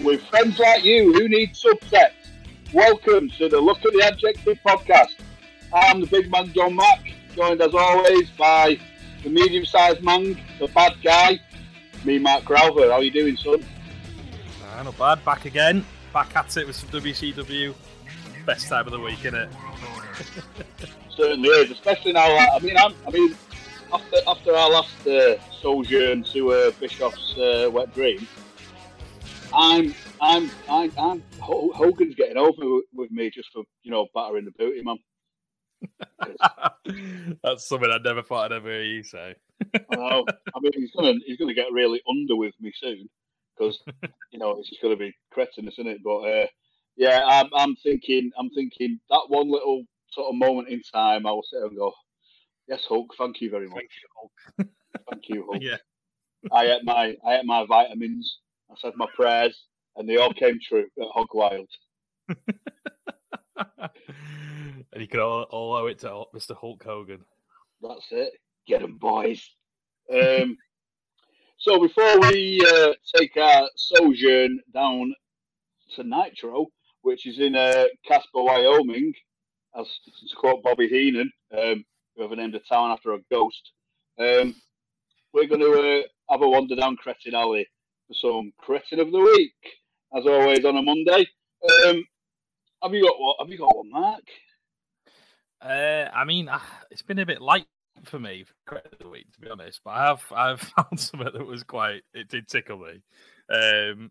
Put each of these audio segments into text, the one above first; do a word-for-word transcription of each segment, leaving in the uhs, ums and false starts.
With friends like you who need subsets, welcome to the Look at the Adjective podcast. I'm the big man John Mack, joined as always by the medium-sized man, the bad guy, me Mark Crowther. How you doing, son? Nah, not bad. Back again, back at it with some W C W. Best time of the week, innit? Certainly is, especially now. I mean, I'm, I mean, after after our last uh, sojourn to uh, Bischoff's uh, wet dream. I'm, I'm, I'm, I'm. Hogan's getting over with me just for, you know, battering the booty man. That's something I never thought I'd ever hear you say. I know. I mean, he's gonna, he's gonna get really under with me soon because, you know, it's just gonna be cretinous, isn't it? But uh, yeah, I'm, I'm thinking, I'm thinking that one little sort of moment in time, I will sit and go, "Yes, Hulk, thank you very much, thank you, Hulk." Thank you, Hulk. Yeah, I ate my, I ate my vitamins. I said my prayers, and they all came true at Hog Wild. And you can all, all owe it to Mister Hulk Hogan. That's it. Get them, boys. Um, so before we uh, take our sojourn down to Nitro, which is in uh, Casper, Wyoming, as to quote Bobby Heenan, um, whoever named a town after a ghost, um, we're going to uh, have a wander down Cretin Alley. Some cretin of the week, as always on a Monday. Um, have you got what? Have you got one, Mark? Uh, I mean, it's been a bit light for me for cretin of the week, to be honest. But I have I've found something that was quite. It did tickle me. Um,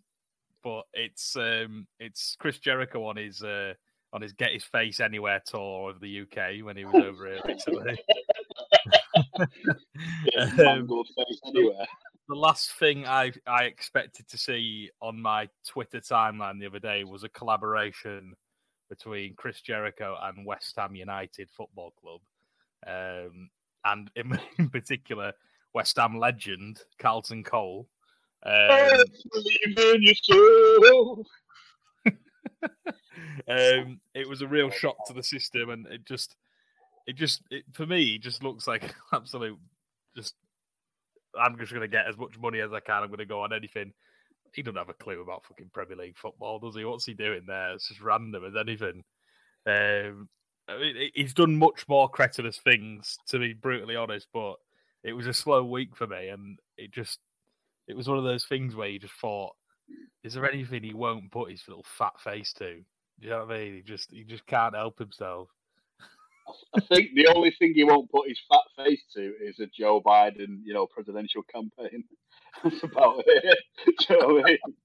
but it's um, it's Chris Jericho on his uh, on his Get His Face Anywhere tour of the U K when he was over here in Italy. Get mangled face anywhere. The last thing I, I expected to see on my Twitter timeline the other day was a collaboration between Chris Jericho and West Ham United Football Club. Um, and in, in particular, West Ham legend, Carlton Cole. Um, I believe in yourself. um, it was a real shock to the system. And it just, it just it, for me, it just looks like absolute just... I'm just going to get as much money as I can. I'm going to go on anything. He doesn't have a clue about fucking Premier League football, does he? What's he doing there? It's just random as anything. Um, I mean, he's done much more cretinous things, to be brutally honest, but it was a slow week for me, and it just, it was one of those things where you just thought, is there anything he won't put his little fat face to? Do you know what I mean? He just, he just can't help himself. I think the only thing he won't put his fat face to is a Joe Biden, you know, presidential campaign. That's about it. Do you know what I mean?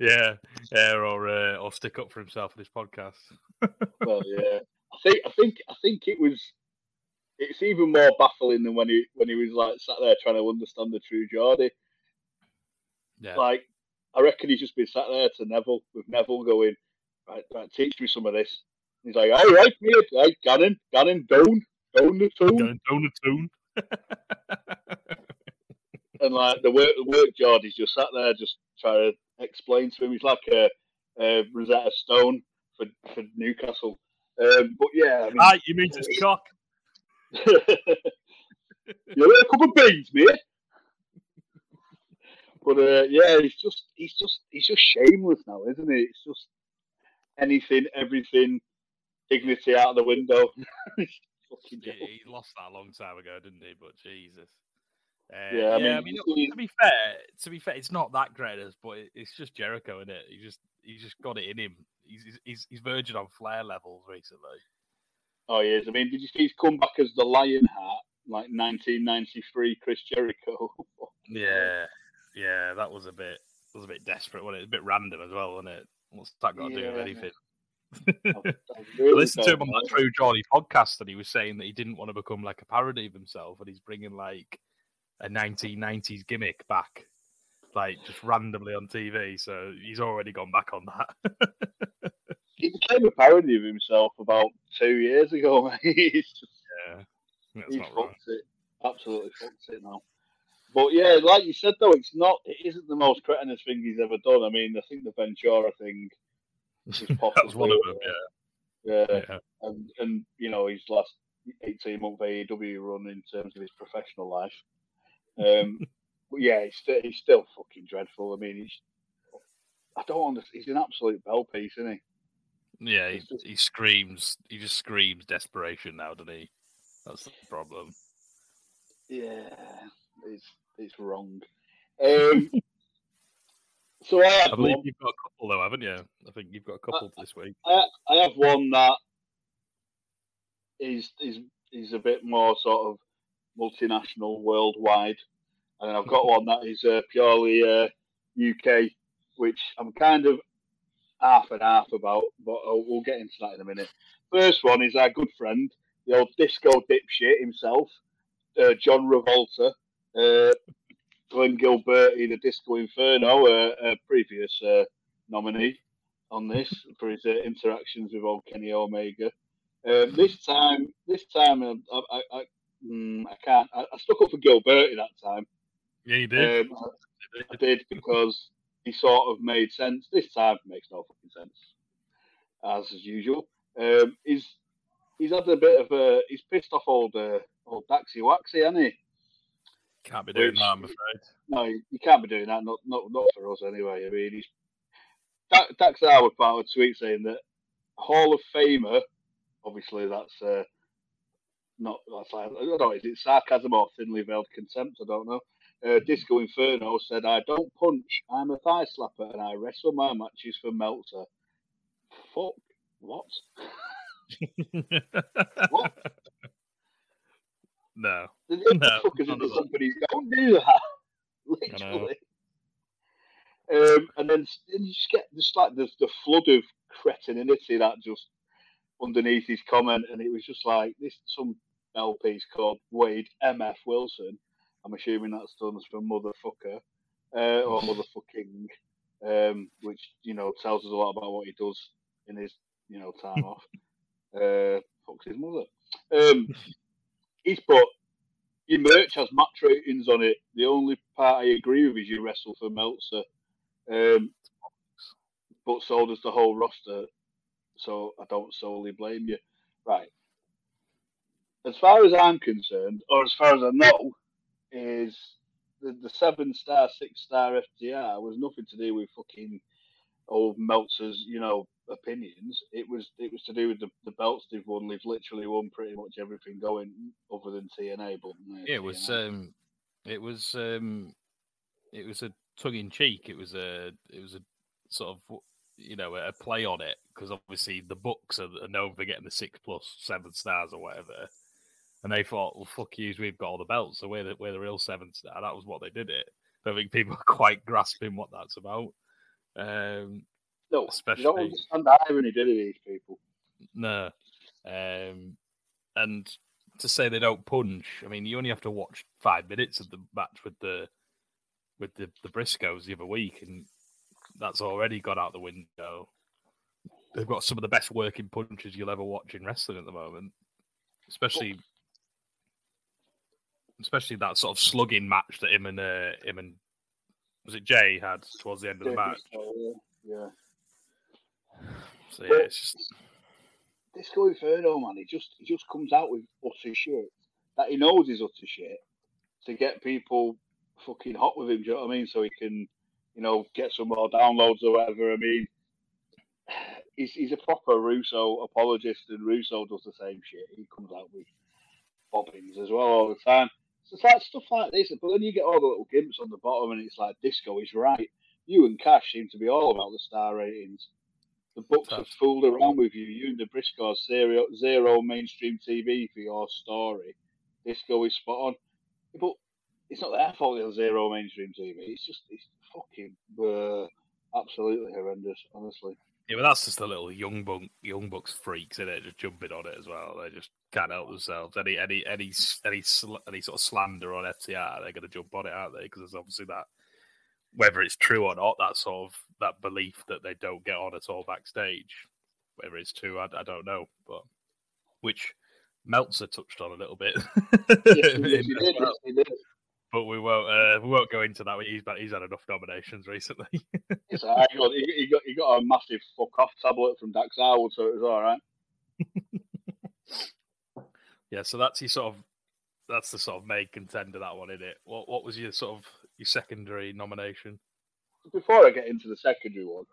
Yeah, yeah, or uh, or stick up for himself in his podcast. Well, yeah, I think I think I think it was. It's even more baffling than when he when he was like sat there trying to understand the true Geordie. Yeah, like I reckon he's just been sat there to Neville with Neville going, right, right, teach me some of this. He's like, all right, mate, right, Gannon, Gannon, down, down the tune. Down, down the tune. And, like, the work, the work Geordie's just sat there just trying to explain to him. He's like a, a Rosetta Stone for, for Newcastle. Um, but, yeah. I mean, ah, you mean just cock. You're a cup of beans, mate. But, uh, yeah, he's just, he's just, he's just shameless now, isn't he? It's just anything, everything. Dignity out of the window. Fucking yeah, he lost that a long time ago, didn't he? But Jesus. Uh, yeah, I yeah, mean, I mean look, to be fair, to be fair, it's not that great, but it's just Jericho, isn't it? He just, he's just got it in him. He's, he's, he's verging on Flair levels recently. Oh, he is. I mean, did you see his comeback as the Lionheart, like nineteen ninety-three Chris Jericho? Yeah, yeah, that was a bit, was a bit desperate, wasn't it? It was a bit random as well, wasn't it? What's that got to yeah. do with anything? I listened to him on that True Geordie podcast, and he was saying that he didn't want to become like a parody of himself, and he's bringing like a nineteen nineties gimmick back, like just randomly on T V. So he's already gone back on that. He became a parody of himself about two years ago. He's just, yeah, that's he not right. It. Absolutely fucked it now. But yeah, like you said though, it's not, it isn't the most cretinous thing he's ever done. I mean, I think the Ventura thing is possibly that was one of them, yeah. Yeah. yeah. And and you know, his last eighteen month A E W run in terms of his professional life. Um but yeah, it's still it's still fucking dreadful. I mean, he's I don't understand. He's an absolute bell piece, isn't he? Yeah, he, just, he screams. He just screams desperation now, doesn't he? That's the problem. Yeah, it's it's wrong. Um, so I, have I believe one. You've got a couple, though, haven't you? I think you've got a couple I, this week. I, I have one that is is is a bit more sort of multinational, worldwide, and I've got one that is uh, purely uh, U K. Which I'm kind of half and half about, but we'll get into that in a minute. First one is our good friend, the old disco dipshit himself, uh, John Travolta, uh, Glenn Gilbertti, the Disco Inferno, uh, a previous uh, nominee on this for his uh, interactions with old Kenny Omega. Um, this time, this time I I, I, mm, I can't. I, I stuck up for Gilbertti that time. Yeah, you did. Um, I, I did because. He sort of made sense. This time makes no fucking sense, as as usual. Um, he's he's had a bit of a he's pissed off old uh, old Daxy Waxy, hasn't he? Can't be doing Which, that, I'm afraid. No, you can't be doing that. Not not not for us anyway. I mean, he's da- Dax Harwood put out a tweet saying that Hall of Famer. Obviously, that's uh, not that's like, I don't know. Is it sarcasm or thinly veiled contempt? I don't know. Uh, Disco Inferno said, "I don't punch, I'm a thigh slapper, and I wrestle my matches for Meltzer." Fuck, what? What? No. The no, fuckers into somebody who don't do that. Literally. Um, and then and you just get just like the, the flood of cretinity that just underneath his comment, and it was just like this some L P's called Wade M F Wilson. I'm assuming that's done for motherfucker uh, or motherfucking, um, which, you know, tells us a lot about what he does in his, you know, time off. Uh, fucks his mother. Um, he's put, your merch has match ratings on it. The only part I agree with is you wrestle for Meltzer, um, but so does the whole roster, so I don't solely blame you. Right. As far as I'm concerned, or as far as I know, is the, the seven-star, six-star F T R was nothing to do with fucking old Meltzer's, you know, opinions. It was it was to do with the, the belts they've won. They've literally won pretty much everything going other than T N A. But no, yeah, it T N A. was um, it was um, it was a tongue-in-cheek. It was a it was a sort of you know a play on it because obviously the books are, are known for getting the six plus seven stars or whatever. And they thought, well, fuck yous, we've got all the belts, so we're the, we're the real seventh star. That was what they did it. I don't think people are quite grasping what that's about. Um, no, especially... you don't understand the irony, do these people? No. Um, and to say they don't punch, I mean, you only have to watch five minutes of the match with the with the, the Briscoes the other week, and that's already gone out the window. They've got some of the best working punches you'll ever watch in wrestling at the moment. Especially... But- Especially that sort of slugging match that him and uh, him and was it Jay had towards the end of the match. Yeah. So yeah, but it's just Disco Inferno, man. He just he just comes out with utter shit that he knows is utter shit to get people fucking hot with him. Do you know what I mean? So he can, you know, get some more downloads or whatever. I mean, he's he's a proper Russo apologist, and Russo does the same shit. He comes out with bobbins as well all the time. So it's like stuff like this, but then you get all the little gimps on the bottom, and it's like Disco is right. You and Cash seem to be all about the star ratings. The books have fooled around with you. You and the Briscoes zero, zero mainstream T V for your story. Disco is spot on, but it's not their fault they're zero mainstream T V. It's just it's fucking uh, absolutely horrendous, honestly. Yeah, but that's just the little young bunk, young bucks freaks, isn't it? Just jumping on it as well. They just can't help themselves. Any, any, any, any, sl- any sort of slander on F T R, they're going to jump on it, aren't they? Because there's obviously that, whether it's true or not, that sort of that belief that they don't get on at all backstage. Whether it's true, I, I don't know. But which Meltzer touched on a little bit. Yes, he did. Yes, he did. but we won't. Uh, we won't go into that. He's he's had enough nominations recently. It's all right. He got, he got he got a massive fuck off tablet from Dax Harwood, so it was all right. Yeah, so that's your sort of that's the sort of main contender, that one, isn't it? What what was your sort of your secondary nomination? Before I get into the secondary one,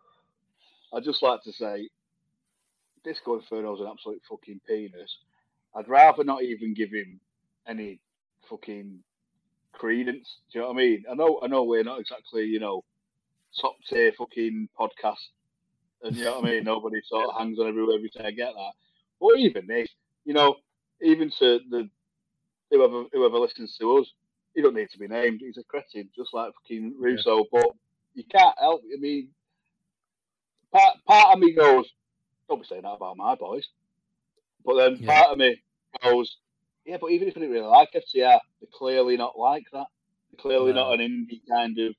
I'd just like to say, Disco Inferno's an absolute fucking penis. I'd rather not even give him any fucking credence. Do you know what I mean? I know, I know we're not exactly, you know, top tier fucking podcast, and you know what I mean. Nobody sort of hangs on every word we say. I get that, but even this, you know, even to the whoever whoever listens to us, he don't need to be named. He's a cretin, just like fucking Russo. Yeah. But you can't help. I mean, part part of me goes, don't be saying that about my boys. But then yeah. part of me goes, yeah, but even if I didn't really like F T R, they're clearly not like that. They're clearly no. not an indie kind of,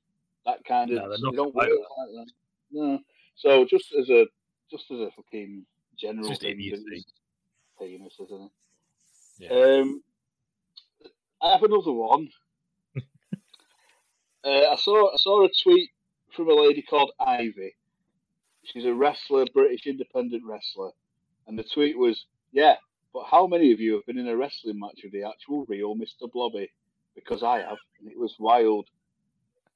that kind of, no, they don't like, like that. No. So just as a, just as a fucking general it's thing, it's penis, isn't it? Yeah. Um, I have another one. uh, I saw, I saw a tweet from a lady called Ivy. She's a wrestler, British independent wrestler. And the tweet was, yeah, but how many of you have been in a wrestling match with the actual real Mister Blobby? Because I have, and it was wild.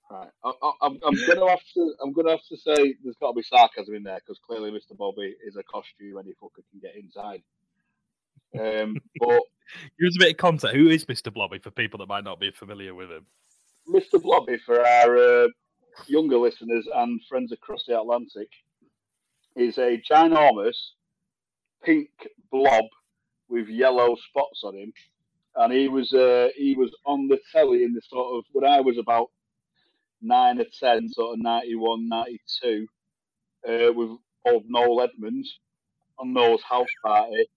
Right, I, I, I'm, I'm gonna have to, I'm gonna have to say there's got to be sarcasm in there because clearly Mister Blobby is a costume any fucker can get inside. Um, but here's a bit of context. Who is Mister Blobby for people that might not be familiar with him? Mister Blobby, for our uh, younger listeners and friends across the Atlantic, is a ginormous pink blob with yellow spots on him, and he was uh, he was on the telly in the sort of when I was about nine or ten, sort of ninety-one, ninety-two, uh, with old Noel Edmonds on Noel's house party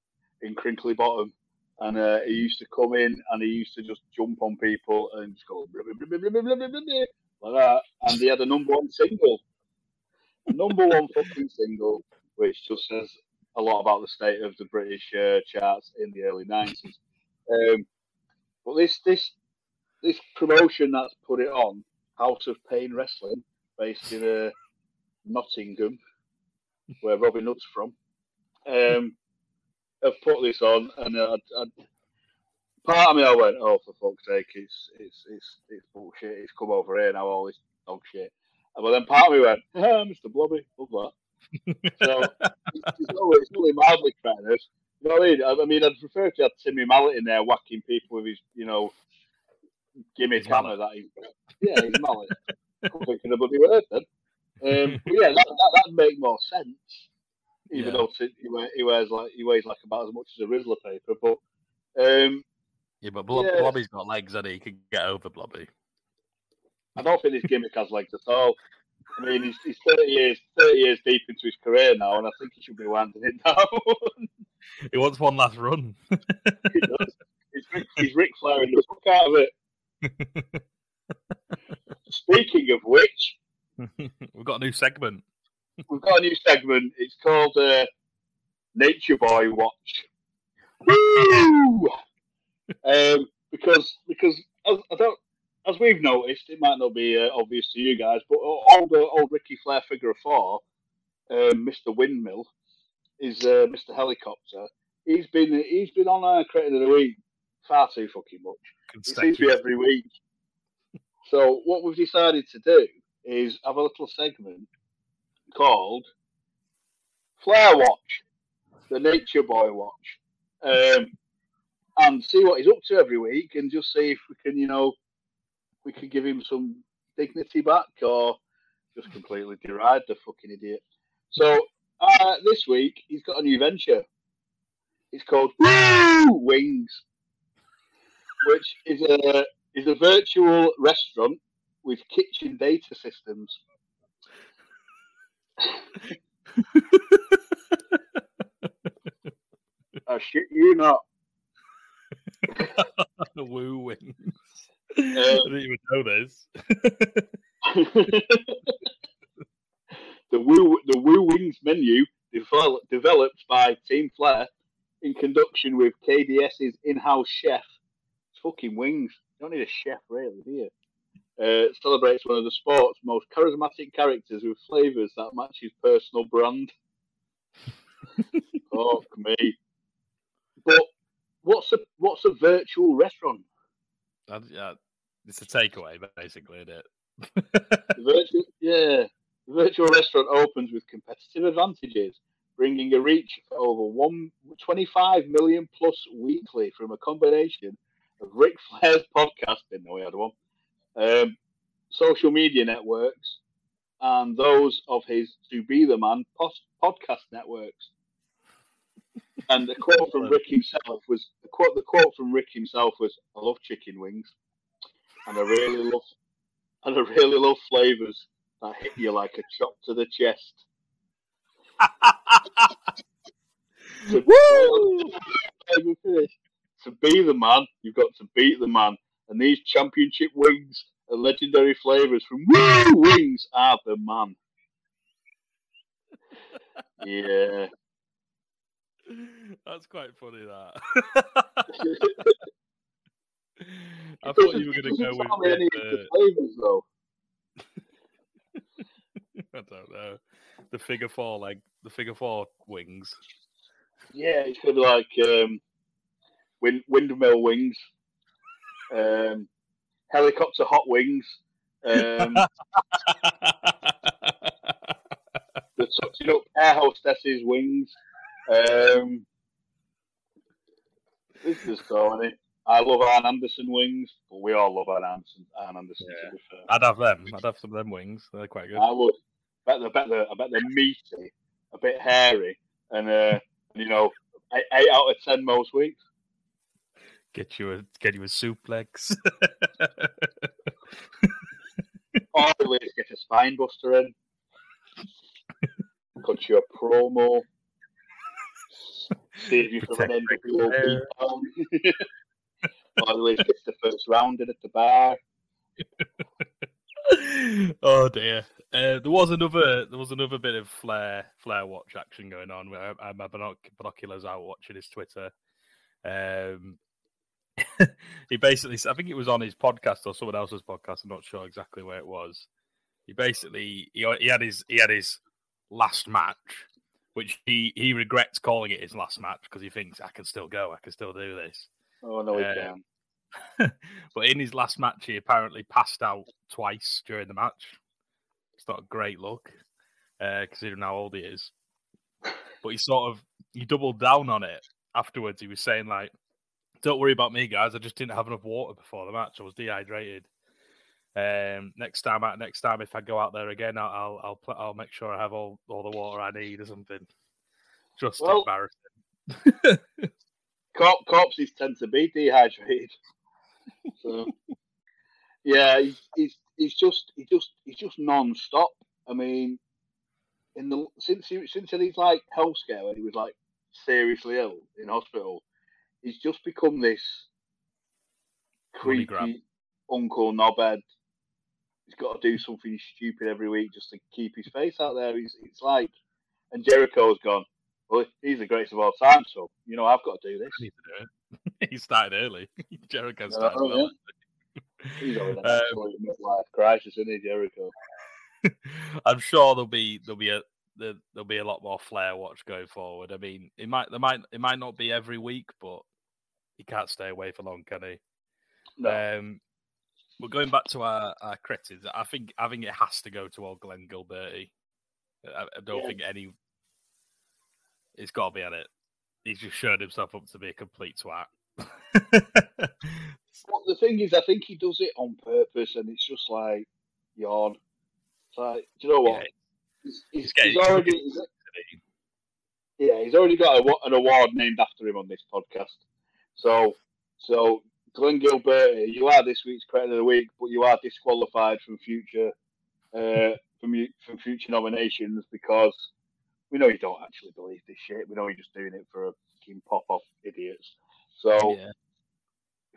in Crinkly Bottom, and uh, he used to come in and he used to just jump on people and just go blah, blah, blah, blah, blah, blah, blah, like that, and he had a number one single, number one fucking single, which just says a lot about the state of the British uh, charts in the early nineties. Um, but this this this promotion that's put it on, House of Pain Wrestling, based in uh, Nottingham, where Robin Hood's from, um, have put this on, and I, I, part of me I went, oh for fuck's sake, it's it's it's it's bullshit. It's come over here now, all this dog shit. But then part of me went, oh, Mister Blobby, love that. So it's only, it's only mildly creditors. You know what I mean? I, I mean, I'd prefer to have Timmy Mallet in there whacking people with his, you know, gimmick hammer that he's got. Yeah, his mallet. Couldn't have bloody word then. Um, but yeah, that, that that'd make more sense. Even yeah. though t- he, wear, he wears like he weighs like about as much as a Rizzler paper, but um, yeah, but Blob, yeah. Blobby's got legs, and he can get over Blobby. I don't think his gimmick has legs at all. I mean, he's, he's thirty years, thirty years deep into his career now, and I think he should be winding it down. He wants one last run. He does. He's Ric, he's Ric Flair in the fuck out of it. Speaking of which, we've got a new segment. We've got a new segment. It's called uh, Nature Boy Watch. Woo! um, because because I, I don't. As we've noticed, it might not be uh, obvious to you guys, but old uh, old Ricky Flair figure four, uh, Mister Windmill, is uh, Mister Helicopter. He's been he's been on our Cretin of the Week far too fucking much. It seems to be every week. So what we've decided to do is have a little segment called Flair Watch, the Nature Boy Watch, um, and see what he's up to every week, and just see if we can, you know. We could give him some dignity back or just completely deride the fucking idiot. So uh, this week, he's got a new venture. It's called Woo Wings, which is a, is a virtual restaurant with kitchen data systems. I shit you not. Woo Wings. Um, I didn't even know this. the Woo the Woo Wings menu devel- developed by Team Flair in conjunction with K D S's in-house chef. It's fucking wings. don't need a chef, really, do you? Uh, celebrates one of the sport's most charismatic characters with flavours that match his personal brand. Fuck me. But what's a what's a virtual restaurant? Uh, uh, it's a takeaway, basically, isn't it? the virtual, yeah. The virtual restaurant opens with competitive advantages, bringing a reach of over one hundred twenty-five million plus weekly from a combination of Ric Flair's podcast, didn't know he had one, um, social media networks, and those of his To Be The Man post- podcast networks. And the quote from Rick himself was, the quote, the quote from Rick himself was, I love chicken wings, and I really love, and I really love flavours that hit you like a chop to the chest. to, Woo! To be the man, you've got to beat the man. And these championship wings and legendary flavours from Woo Wings are the man. Yeah. That's quite funny, that. I thought you were going to go with any uh... of the flavours, though. I don't know. The figure four, like the figure four wings. Yeah, it's going to be like um, wind, windmill wings, um, helicopter hot wings, um, the touching up air hostesses wings. Um, this is so many. I love Arn Anderson wings, but we all love Arn Anderson. Arn Anderson yeah. to be fair. I'd have them. I'd have some of them wings. They're quite good. I would. I bet they're, bet they're, I bet they're meaty, a bit hairy, and uh, you know, eight, eight out of ten most weeks. Get you a get you a suplex. Or at least get a spine buster in. Cut you a promo. Save you from an N W O beatdown. Or at least get the first round in at the bar. Oh dear. Uh, there was another there was another bit of Flair Flair watch action going on where I had my binoculars out watching his Twitter. Um, he basically, I think it was on his podcast or someone else's podcast, I'm not sure exactly where it was. He basically he, he had his he had his last match, which he, he regrets calling it his last match because he thinks I can still go, I can still do this. Oh no, he um, can. But in his last match, he apparently passed out twice during the match. It's not a great look, uh, considering how old he is. But he sort of he doubled down on it afterwards. He was saying like, "Don't worry about me, guys. I just didn't have enough water before the match. I was dehydrated. Um, next time, next time, if I go out there again, I'll I'll I'll, I'll make sure I have all, all the water I need or something." Just well, embarrassing. Corp- corpses tend to be dehydrated. So, yeah, he's, he's he's just he just he's just non-stop. I mean, in the since he since he's like health scare when he was like seriously ill in hospital, he's just become this creepy uncle knobhead. He's got to do something stupid every week just to keep his face out there. He's it's like, and Jericho's gone. Well, he's the greatest of all time, so you know I've got to do this. I need to do it. He started early. Jericho started oh, early. Yeah. He's already um, midlife crisis, isn't he, Jericho? I'm sure there'll be there'll be a there, there'll be a lot more Flair watch going forward. I mean, it might there might it might not be every week, but he can't stay away for long, can he? No. Um, but going back to our, our critics, I think I think it has to go to old Glenn Gilbertti. I, I don't yeah. think any. It's got to be on it. He's just showed himself up to be a complete twat. Well, the thing is, I think he does it on purpose, and it's just like, yawn. It's like, do you know what? Yeah. He's, he's, he's, getting, he's already, he's, yeah, he's already got a, an award named after him on this podcast. So, so Glenn Gilbertti, you are this week's Credit of the Week, but you are disqualified from future uh, from from future nominations because. We know you don't actually believe this shit. We know you're just doing it for a fucking pop-off idiots. So, yeah.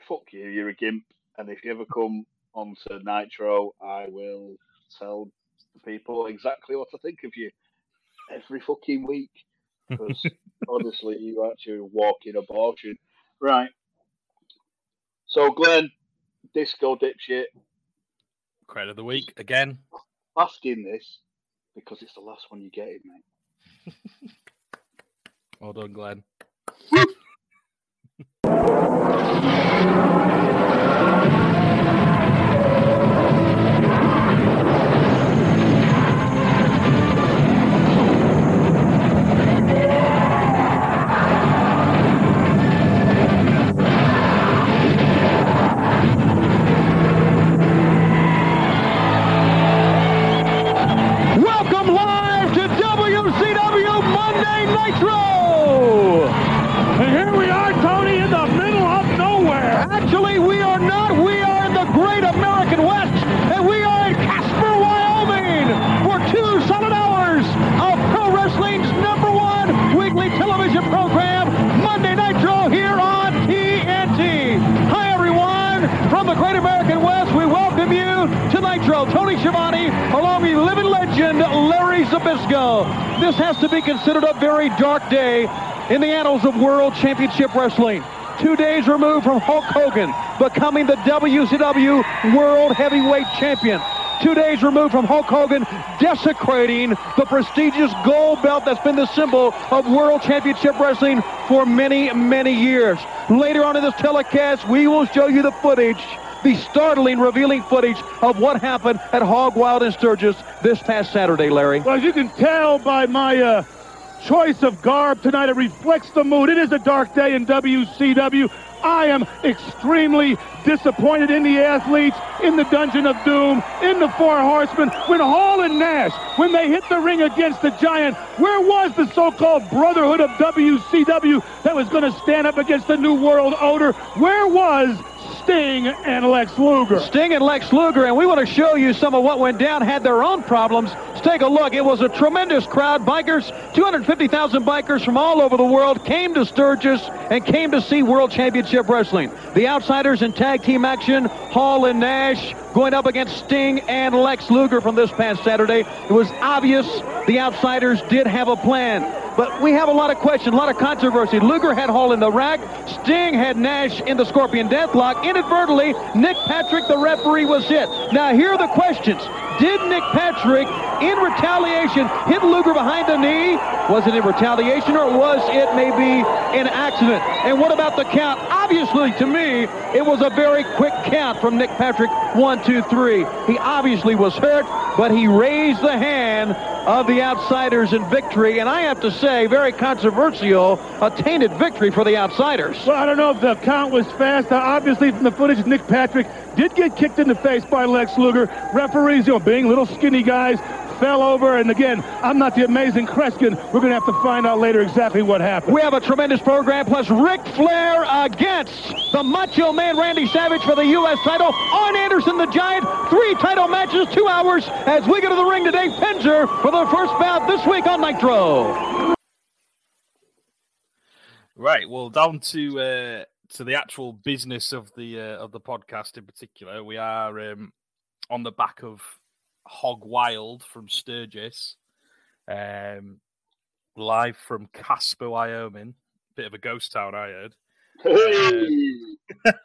Fuck you. You're a gimp. And if you ever come onto Nitro, I will tell the people exactly what I think of you every fucking week. Because, honestly, you're actually a walking abortion. Right. So, Glenn, Disco dipshit. Credit of the week again. Asking this because it's the last one you get in, mate. Well done, Glenn. This has to be considered a very dark day in the annals of World Championship Wrestling. Two days removed from Hulk Hogan becoming the W C W World Heavyweight Champion. Two days removed from Hulk Hogan desecrating the prestigious gold belt that's been the symbol of World Championship Wrestling for many, many years. Later on in this telecast, we will show you the footage, the startling, revealing footage of what happened at Hog Wild in Sturgis this past Saturday, Larry. Well, as you can tell by my uh, choice of garb tonight, it reflects the mood. It is a dark day in W C W. I am extremely disappointed in the athletes, in the Dungeon of Doom, in the Four Horsemen. When Hall and Nash, when they hit the ring against the Giant, where was the so-called Brotherhood of W C W that was going to stand up against the New World Order? Where was Sting and Lex Luger? Sting and Lex Luger, and we want to show you some of what went down, had their own problems. Let's take a look. It was a tremendous crowd. Bikers, two hundred fifty thousand bikers from all over the world came to Sturgis and came to see World Championship Wrestling. The Outsiders in tag team action, Hall and Nash going up against Sting and Lex Luger from this past Saturday. It was obvious the Outsiders did have a plan. But we have a lot of questions, a lot of controversy. Luger had Hall in the rack. Sting had Nash in the Scorpion Deathlock. Inadvertently, Nick Patrick, the referee, was hit. Now, here are the questions. Did Nick Patrick, in retaliation, hit Luger behind the knee? Was it in retaliation, or was it maybe an accident? And what about the count? Obviously, to me, it was a very quick count from Nick Patrick. One, two, three. He obviously was hurt, but he raised the hand of the Outsiders in victory, and I have to say, very controversial, a tainted victory for the Outsiders. Well, I don't know if the count was fast. Now, obviously, from the footage, Nick Patrick did get kicked in the face by Lex Luger. Referees, you know, being little skinny guys, fell over, and again, I'm not the amazing Kreskin. We're going to have to find out later exactly what happened. We have a tremendous program, plus Ric Flair against the Macho Man Randy Savage for the U S title. Arn Anderson, the Giant, three title matches, two hours as we go to the ring today. Pinger for the first bout this week on Nitro. Right, well, down to uh, to the actual business of the uh, of the podcast in particular. We are um, on the back of Hog Wild from Sturgis, um, live from Casper, Wyoming. Bit of a ghost town, I heard. um,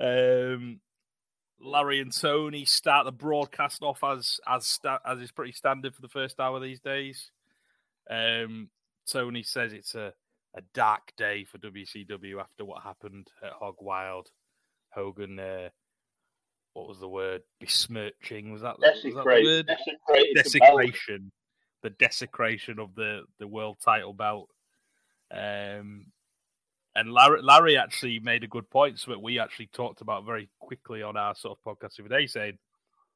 um, Larry and Tony start the broadcast off as as sta- as is pretty standard for the first hour these days. Um, Tony says it's a, a dark day for W C W after what happened at Hog Wild. Hogan. Uh, What was the word? Besmirching? Was that, was that the word? Desecration. The, the desecration of the, the world title belt. Um, and Larry, Larry actually made a good point, so that we actually talked about very quickly on our sort of podcast the other day, saying,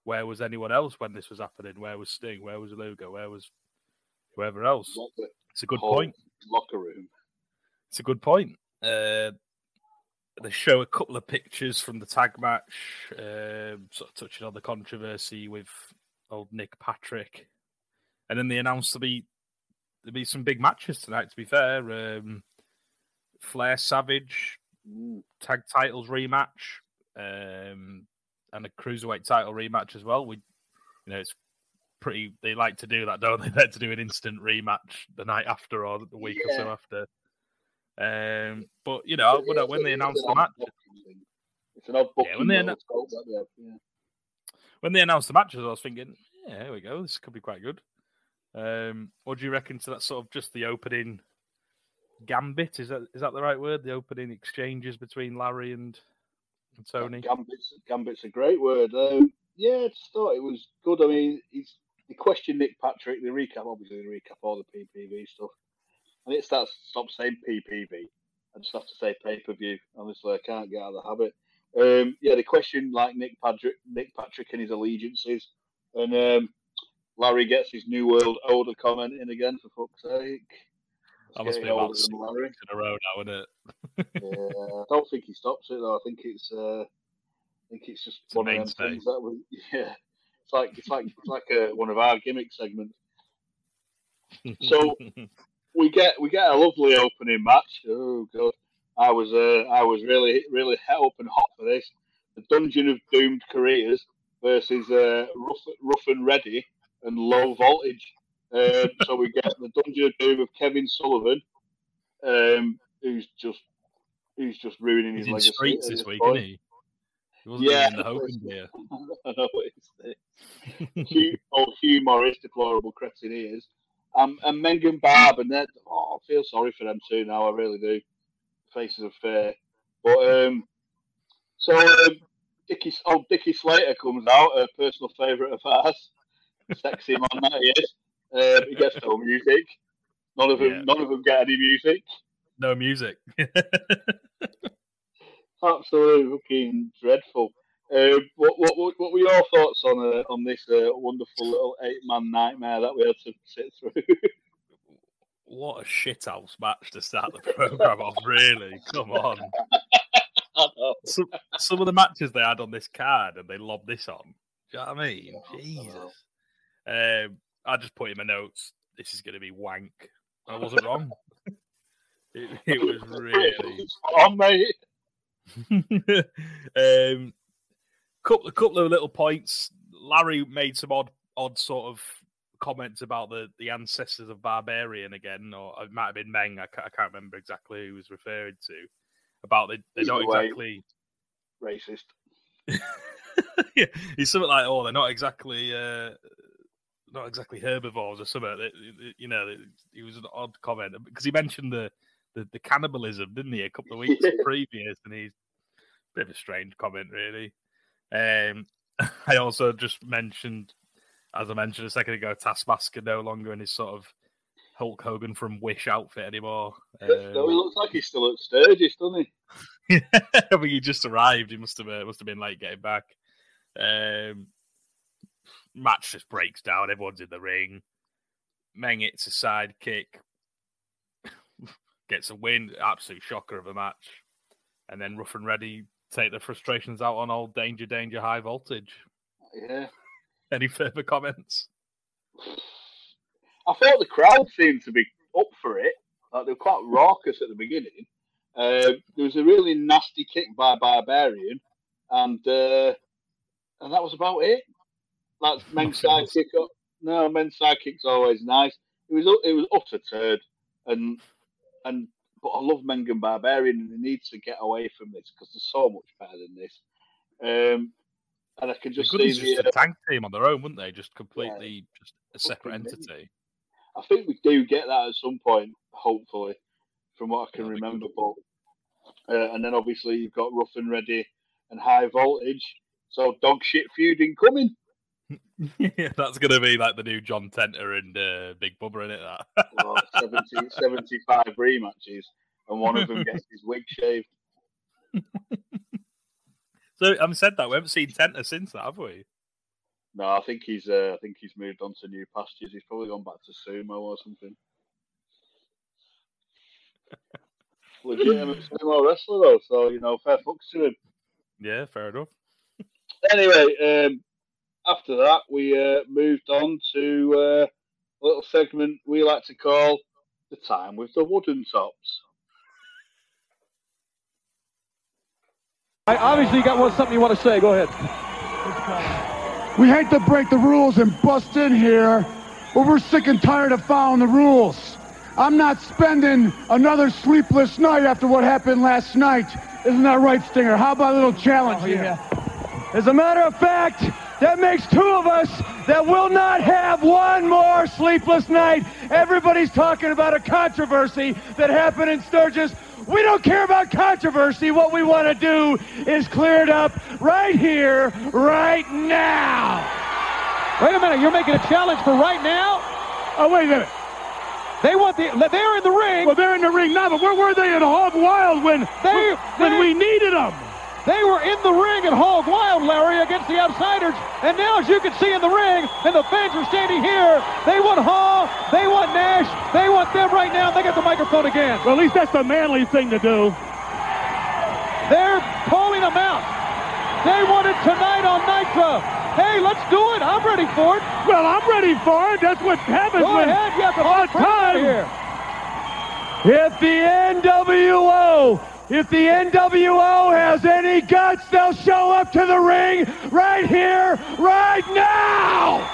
where was anyone else when this was happening? Where was Sting? Where was Luger? Where was whoever else? Locker, it's a good home, point. Locker room. It's a good point. Uh, They show a couple of pictures from the tag match, um, sort of touching on the controversy with old Nick Patrick. And then they announced there'll be, there'll be some big matches tonight, to be fair. Um, Flair Savage, tag titles rematch, um, and a Cruiserweight title rematch as well. We, you know, it's pretty, they like to do that, don't they? They like to do an instant rematch the night after or the week yeah. or so after. Um, but you know, yeah, when they announced the match, it's an odd book. Yeah, when, they an- goals, yeah. when they announced the matches, I was thinking, yeah, here we go. This could be quite good. Um, what do you reckon to that sort of just the opening gambit? Is that is that the right word? The opening exchanges between Larry and, and Tony. Gambit's, gambit's a great word. Um, yeah, I just thought it was good. I mean, he's, they questioned Nick Patrick. They recap, obviously, they recap all the P P V stuff. And it starts to stop saying P P V. I just have to say pay-per-view. Honestly, I can't get out of the habit. Um, yeah, they questioned like Nick Patrick, Nick Patrick and his allegiances. And um, Larry gets his New World Order comment in again, for fuck's sake. That must be about six weeks in a row now, isn't it? Yeah, I don't think he stops it, though. I think it's, uh, I think it's just it's one of them things that we, yeah. It's like it's like it's like a, one of our gimmick segments. So we get we get a lovely opening match. Oh god, I was uh, I was really really up and hot for this. The Dungeon of Doomed Careers versus uh, rough rough and ready and low voltage. Um, so we get the Dungeon of Doom of Kevin Sullivan, um, who's just who's just ruining He's his in legacy streets this week, isn't he? He wasn't yeah, in the Hogan gear. I know what it's Hugh, oh, Hugh Morris, deplorable cretin he is. Um, and Meng and Barb, and they're, oh, I feel sorry for them too now, I really do. Faces of fear. But, um, so, um, Dickie, oh, Dickie Slater comes out, a personal favourite of ours. Sexy man that he is. Um, he gets no music. None of them, yeah. none of them get any music. No music. Absolutely fucking dreadful. Uh, what, what what were your thoughts on uh, on this uh, wonderful little eight-man nightmare that we had to sit through? What a shithouse match to start the programme off, really. Come on. Some, some of the matches they had on this card and they lobbed this on. Do you know what I mean? Oh, Jesus. I, um, I just put in my notes, this is going to be wank. I wasn't wrong. It, it was really... on, mate. um, couple, couple of little points. Larry made some odd, odd sort of comments about the, the ancestors of Barbarian again, or it might have been Meng. I can't, I can't remember exactly who he was referring to. About they, they're not exactly racist. Yeah, it's something like, oh, they're not exactly, uh, not exactly herbivores or something. It, it, you know, it, it was an odd comment because he mentioned the. The, the cannibalism, didn't he, a couple of weeks previous, and he's a bit of a strange comment, really. Um, I also just mentioned, as I mentioned a second ago, Taskmaster no longer in his sort of Hulk Hogan from Wish outfit anymore. Um, no, he looks like he's still at Sturgis, doesn't he? I think he just arrived. He must have uh, must have been late getting back. Um, match just breaks down. Everyone's in the ring. Meng hits a sidekick. Gets a win, absolute shocker of a match. And then Rough and Ready take their frustrations out on old Danger, Danger, High Voltage. Yeah. Any further comments? I thought the crowd seemed to be up for it. Like they were quite raucous at the beginning. Uh, there was a really nasty kick by Barbarian, and uh, and that was about it. That's Men's sidekick. No, Men's sidekick's always nice. It was it was utter turd and. And but I love Meng and Barbarian, and they need to get away from this because they're so much better than this. Um, and I can just see just the, a tag team on their own, wouldn't they? Just completely, yeah, just a separate entity. I think we do get that at some point, hopefully, from what I can yeah, remember. But uh, and then obviously you've got Rough and Ready and High Voltage, so dog shit feuding coming. Yeah, that's going to be like the new John Tenter and uh, Big Bubba, isn't it? That? Well, seventy, seventy-five rematches, and one of them gets his wig shaved. So, having said that, we haven't seen Tenter since that, have we? No, I think he's uh, I think he's moved on to new pastures. He's probably gone back to sumo or something. Legitimate sumo wrestler, though, so, you know, fair fucks to him. Yeah, fair enough. Anyway, um, after that, we uh, moved on to uh, a little segment we like to call The Time with the Wooden Tops. I obviously got one, something you want to say. Go ahead. We hate to break the rules and bust in here, but we're sick and tired of following the rules. I'm not spending another sleepless night after what happened last night. Isn't that right, Stinger? How about a little challenge oh, yeah. here? As a matter of fact, that makes two of us that will not have one more sleepless night. Everybody's talking about a controversy that happened in Sturgis. We don't care about controversy. What we want to do is clear it up right here, right now. Wait a minute. You're making a challenge for right now? Oh, wait a minute. They want the... They're in the ring. Well, they're in the ring now, but where were they at Hog Wild when, they, when they, we needed them? They were in the ring at Hog Wild, Larry, against the Outsiders. And now, as you can see in the ring, and the fans are standing here, they want Hall, they want Nash, they want them right now. They got the microphone again. Well, at least that's the manly thing to do. They're calling them out. They want it tonight on Nitro. Hey, let's do it. I'm ready for it. Well, I'm ready for it. That's what happens Go when ahead. You have the all time. Here. If the N W O... If the N W O has any guts, they'll show up to the ring right here, right now!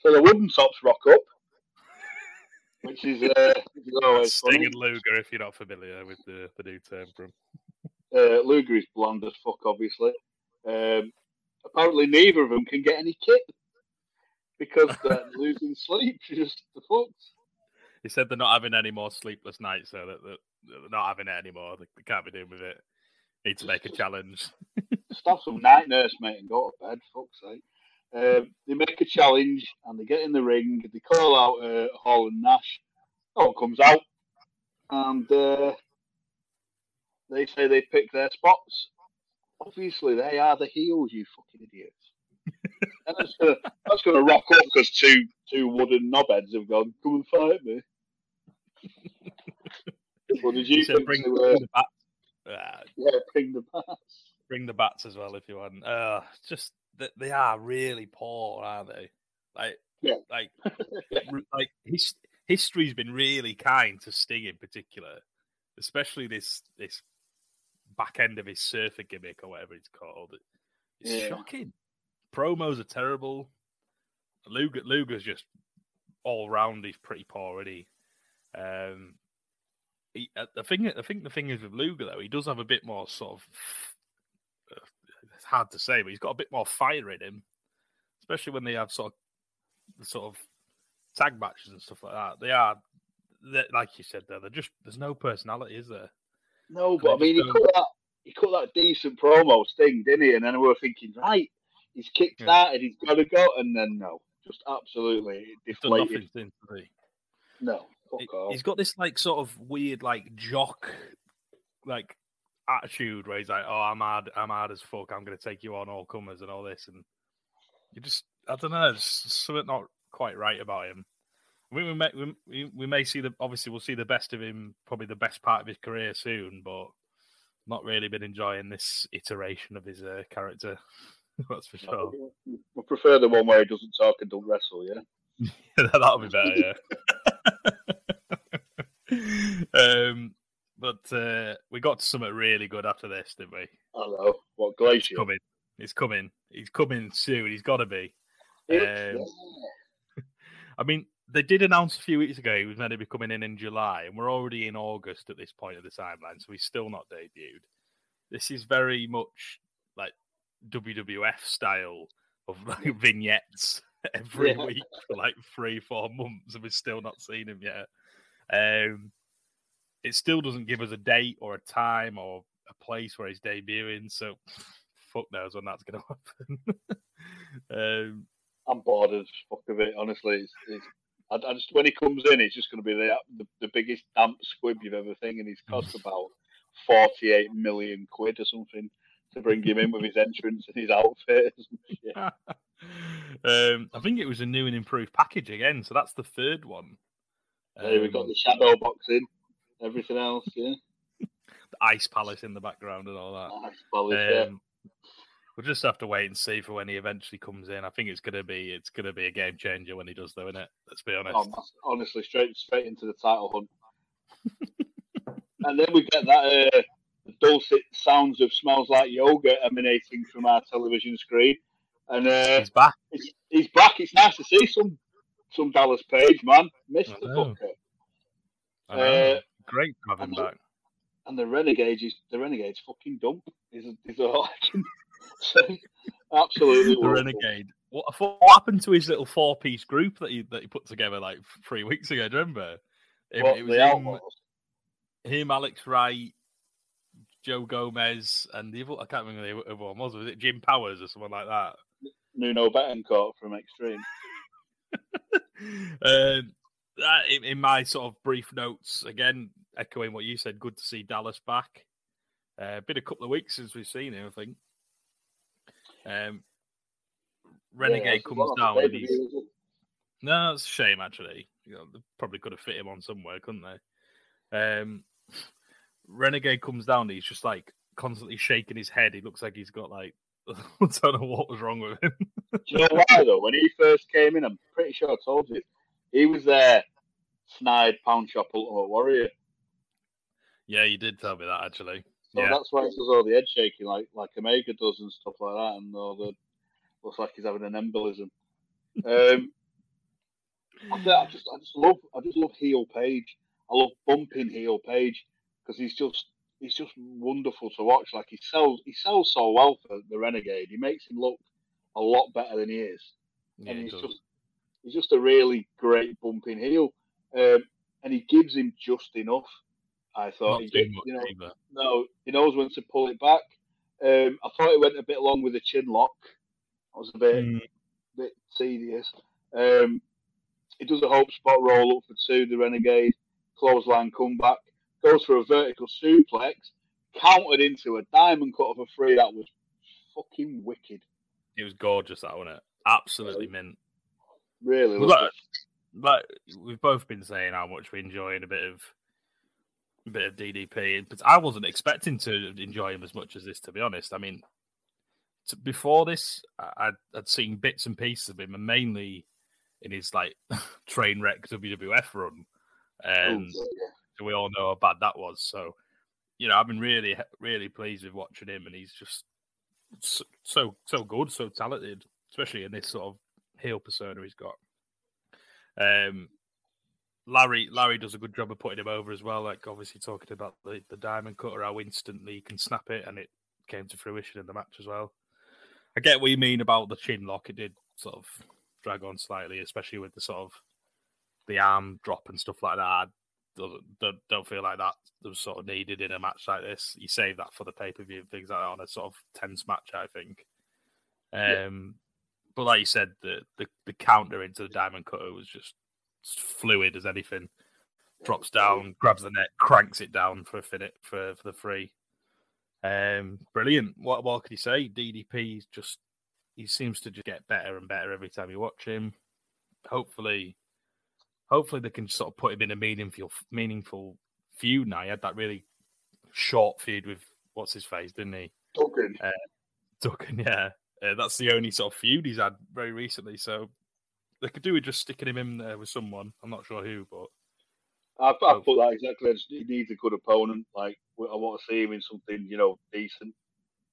So the wooden tops rock up, which is, uh, which is always Sting funny. And Luger, if you're not familiar with the, the new term from. Uh, Luger is bland as fuck, obviously. Um, apparently neither of them can get any kit because they're losing sleep. Just the fuck. He said they're not having any more sleepless nights, so that they're not having it anymore. They can't be doing with it. Need to make a challenge. Stop some night nurse, mate, and go to bed. Fuck's sake. Uh, they make a challenge, and they get in the ring. They call out uh, Hall and Nash. Hall comes out, and uh, they say they pick their spots. Obviously, they are the heels, you fucking idiots. And that's gonna, that's gonna rock up because two two wooden knobheads have gone. Come and fight me. Well, did you, you think bring, to, uh, bring the bats? Yeah, bring the bats. Bring the bats as well if you want. Uh, just that they are really poor, aren't they? Like, yeah. like, like his, history's been really kind to Sting in particular, especially this this back end of his surfer gimmick or whatever it's called. It's yeah. shocking. Promos are terrible. Luger, Luger's just all round. He's pretty poor, isn't he? Um, he uh, the thing, I think the thing is with Luger though, he does have a bit more sort of. Uh, it's hard to say, but he's got a bit more fire in him, especially when they have sort of sort of tag matches and stuff like that. They are, like you said, there. They're just there's no personality, is there? No, but I mean, he cut that he cut that decent promo Sting, didn't he? And then we were thinking, right. He's kicked yeah. started, he's got to go, and then no. Just absolutely deflated. Nothing, no. Fuck it, off. He's got this, like, sort of weird, like, jock, like, attitude where he's like, oh, I'm hard, I'm hard as fuck, I'm going to take you on all comers and all this. And you just, I don't know, there's something not quite right about him. I mean, we may, we, we may see the, obviously, we'll see the best of him, probably the best part of his career soon, but not really been enjoying this iteration of his uh, character. That's for sure. I prefer the one where he doesn't talk and don't wrestle, yeah? That'll be better, yeah. um, but uh, we got to something really good after this, didn't we? I don't know. What, Glacier? It's coming. It's coming. He's coming soon. He's got to be. Um, yeah. I mean, they did announce a few weeks ago he was meant to be coming in in July, and we're already in August at this point of the timeline, so he's still not debuted. This is very much like W W F style of like vignettes every yeah. week for like three, four months, and we've still not seen him yet. Um, it still doesn't give us a date or a time or a place where he's debuting, so fuck knows when that's going to happen. um, I'm bored of fuck of it, honestly. It's, it's, I, I just when he comes in, it's just going to be the, the the biggest damp squib you've ever seen, and he's cost about forty-eight million quid or something. To bring him in with his entrance and his outfit. yeah. um, I think it was a new and improved package again, so that's the third one. Um, yeah, we've got the shadow box in, everything else, yeah. The ice palace in the background and all that. Ice palace, um, yeah. We'll just have to wait and see for when he eventually comes in. I think it's gonna be it's gonna be a game changer when he does, though, isn't it? Let's be honest. Oh, honestly, straight straight into the title hunt. And then we get that. Uh, The dulcet sounds of Smells Like Yoga emanating from our television screen. And uh, he's back. He's, he's back. It's nice to see some some Dallas Page, man. Missed the Booker. Uh, Great to have him back. And the Renegade is the Renegade's fucking dump. Is is all I can say. Absolutely. The Renegade. What, what happened to his little four-piece group that he that he put together like three weeks ago? Do you remember? It, what, it was him, him, Alex Wright, Joe Gomez, and the other, I can't remember who the other one was. Was it Jim Powers or someone like that? Nuno Betancourt from Extreme. um, that, in, in my sort of brief notes, again, echoing what you said, good to see Dallas back. Uh, been a couple of weeks since we've seen him, I think. Um, Renegade yeah, comes down. And he's... No, it's a shame, actually. You know, they probably could have fit him on somewhere, couldn't they? Um, Renegade comes down and he's just like constantly shaking his head. He looks like he's got like, I don't know what was wrong with him. Do you know why, though? When he first came in, I'm pretty sure I told you, he was their snide pound shop Ultimate Warrior. Yeah, you did tell me that, actually. So yeah. That's why he does all the head shaking like, like Omega does and stuff like that, and all the looks like he's having an embolism. Um, I just, I just love, I just love heel Page. I love bumping heel Page because he's just, he's just wonderful to watch. Like he sells, he sells so well for the Renegade. He makes him look a lot better than he is, yeah, and he's just, he's just a really great bumping heel. Um, and he gives him just enough. I thought, he did, you know, either. no, he knows when to pull it back. Um, I thought it went a bit long with the chin lock. That was a bit, mm. bit tedious. Um, He does a hope spot roll up for two, the Renegade, clothesline comeback, goes for a vertical suplex, countered into a diamond cut of a three. That was fucking wicked. It was gorgeous, that, wasn't it? Absolutely really, mint. Really was like, like we've both been saying how much we enjoyed a bit of a bit of D D P. But I wasn't expecting to enjoy him as much as this, to be honest. I mean, to, before this, I'd, I'd seen bits and pieces of him, and mainly in his like train wreck W W F run, and oh, yeah. we all know how bad that was. So, you know, I've been really, really pleased with watching him, and he's just so, so, so good, so talented, especially in this sort of heel persona he's got. Um, Larry, Larry does a good job of putting him over as well. Like obviously talking about the, the diamond cutter, how instantly you can snap it, and it came to fruition in the match as well. I get what you mean about the chin lock. It did sort of drag on slightly, especially with the sort of the arm drop and stuff like that. I don't, don't feel like that was sort of needed in a match like this. You save that for the pay-per-view and things like that on a sort of tense match, I think. Um, yeah. But like you said, the, the, the counter into the diamond cutter was just fluid as anything. Drops down, grabs the net, cranks it down for a finish, for, for the three. Um, brilliant. What more could you say? D D P's just He seems to just get better and better every time you watch him. Hopefully, hopefully they can sort of put him in a meaningful, meaningful feud now. He had that really short feud with what's his face, didn't he? Duncan. Uh, Duncan, yeah. Uh, that's the only sort of feud he's had very recently. So they could do with just sticking him in there with someone. I'm not sure who, but I put that exactly. I just, he needs a good opponent. Like I want to see him in something, you know, decent.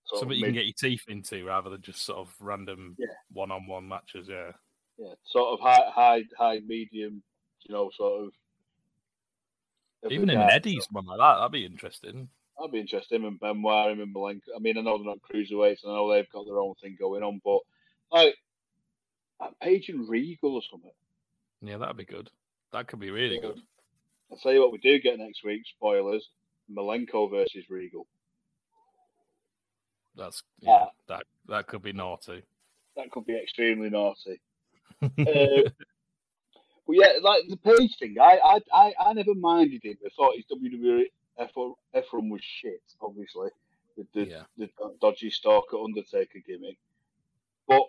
So Something you mid- can get your teeth into rather than just sort of random yeah. one-on-one matches, yeah. Yeah, sort of high, high, high, medium, you know, sort of. Even in Eddie's one like that, that'd be interesting. That'd be interesting. Him and Benoit, him and Malenko. I mean, I know they're not cruiserweights, and I know they've got their own thing going on, but like, like Page and Regal or something. Yeah, that'd be good. That could be really yeah. good. I'll tell you what we do get next week, spoilers, Malenko versus Regal. That's yeah, uh, that that could be naughty. That could be extremely naughty. uh, but yeah, like the Page thing, I I I never minded him. I thought his W W F run was shit, obviously, with the, yeah. the dodgy Stalker Undertaker gimmick. But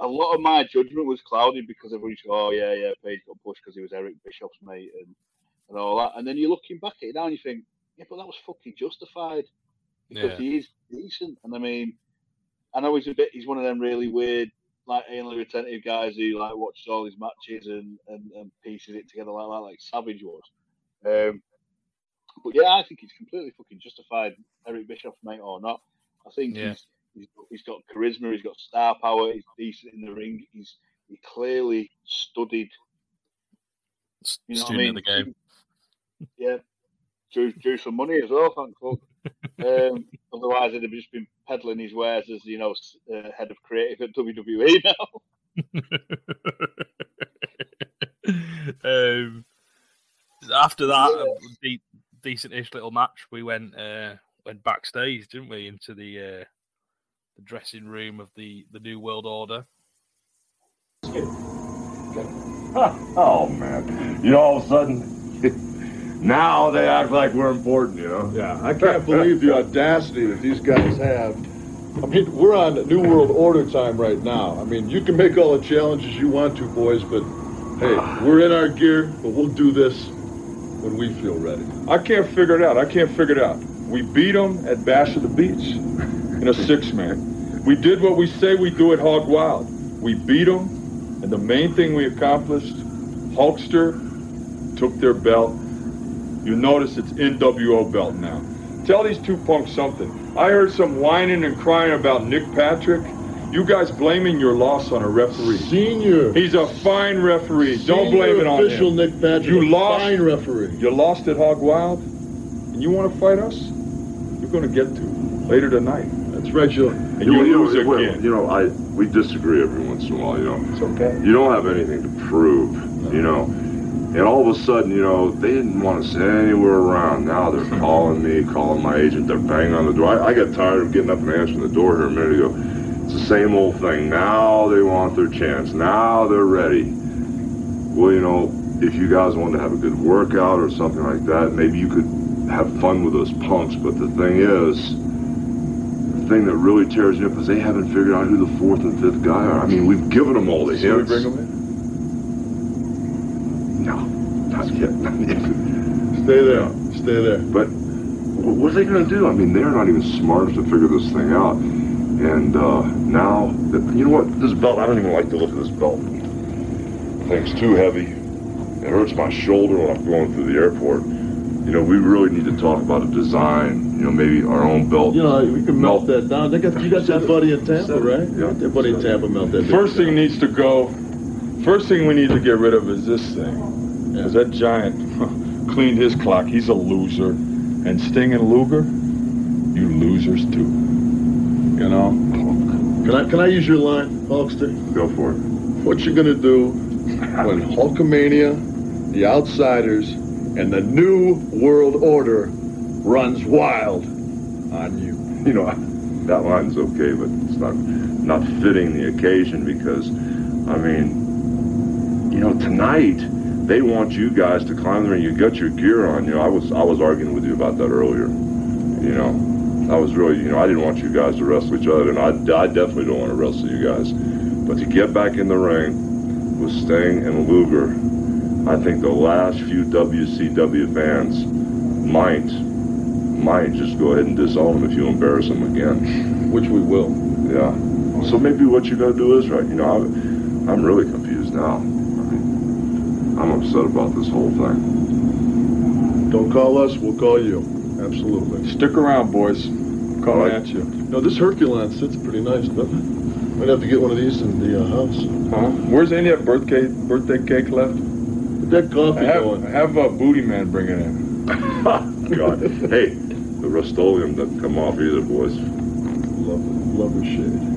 a lot of my judgment was clouded because everyone's oh yeah yeah Page got pushed because he was Eric Bischoff's mate and, and all that. And then you're looking back at it now and you think yeah, but that was fucking justified. Because yeah. he is decent, and I mean, I know he's a bit. He's one of them really weird, like anally retentive guys who like watches all his matches and, and, and pieces it together like that, like Savage was. Um, but yeah, I think he's completely fucking justified, Eric Bischoff, mate, or not. I think yeah. he's, he's he's got charisma, he's got star power, he's decent in the ring. He's he clearly studied You know what I mean? Of the game. Yeah. Drew, drew some money as well, thank God. Um, otherwise, he'd have just been peddling his wares as, you know, uh, head of creative at W W E now. um, after that, yeah. de- decent-ish little match, we went uh, went backstage, didn't we, into the uh, the dressing room of the, the New World Order. Oh, man. You know, all of a sudden... Now they act like we're important, you know? Yeah, I can't believe the audacity that these guys have. I mean, we're on New World Order time right now. I mean, you can make all the challenges you want to, boys, but hey, we're in our gear, but we'll do this when we feel ready. I can't figure it out. I can't figure it out. We beat them at Bash of the Beach in a six-man. We did what we say we do at Hog Wild. We beat them, and the main thing we accomplished, Hulkster took their belt. You notice it's N W O belt now. Tell these two punks something. I heard some whining and crying about Nick Patrick. You guys blaming your loss on a referee. Senior. He's a fine referee. Senior. Don't blame it on him. Official Nick Patrick. You lost. Fine referee. You lost at Hog Wild, and you want to fight us? You're going to get to later tonight. That's right, Joe. And you, you, you lose know, again. You know, I we disagree every once in a while. You know, it's okay. You don't have anything to prove. No. You know. And all of a sudden, you know, they didn't want to sit anywhere around. Now they're calling me, calling my agent. They're banging on the door. I, I got tired of getting up and answering the door here a minute ago. It's the same old thing. Now they want their chance. Now they're ready. Well, you know, if you guys wanted to have a good workout or something like that, maybe you could have fun with those punks. But the thing is, the thing that really tears me up is they haven't figured out who the fourth and fifth guy are. I mean, we've given them all the hints. Should we bring them in? Yeah, stay there, stay there. But what are they going to do? I mean, they're not even smart enough to figure this thing out. And uh, now, the, you know what? This belt, I don't even like the look of this belt. The thing's too heavy. It hurts my shoulder when I'm going through the airport. You know, we really need to talk about a design. You know, maybe our own belt. You know, we can melt, melt that down. They got, you got that buddy in Tampa, right? Yeah. That buddy in Tampa melt that. First thing down. Needs to go. First thing we need to get rid of is this thing. Because that giant cleaned his clock. He's a loser. And Sting and Luger, you losers too. You know? Can I can I use your line, Hulkster? Go for it. What you gonna do when Hulkamania, the Outsiders, and the New World Order runs wild on you? You know, I, that line's okay, but it's not not fitting the occasion because, I mean, you know, tonight. They want you guys to climb the ring. You got your gear on. You know, I was I was arguing with you about that earlier. You know, I was really, you know, I didn't want you guys to wrestle each other, and I, I definitely don't want to wrestle you guys. But to get back in the ring with Sting and Luger, I think the last few W C W fans might might just go ahead and disown them if you embarrass them again, which we will. Yeah. So maybe what you're gonna do is right. You know, I, I'm really confused now. I'm upset about this whole thing. Don't call us, we'll call you. Absolutely. Stick around, boys. I'm calling right at you. No, this Herculon sits pretty nice, doesn't it? Might have to get one of these in the uh, house. Huh? Where's any of that birthday, birthday cake left? Put that coffee have, going. Have a booty man bring it in. God. Hey, the Rust-Oleum doesn't come off either, boys. Love it. Love the shade.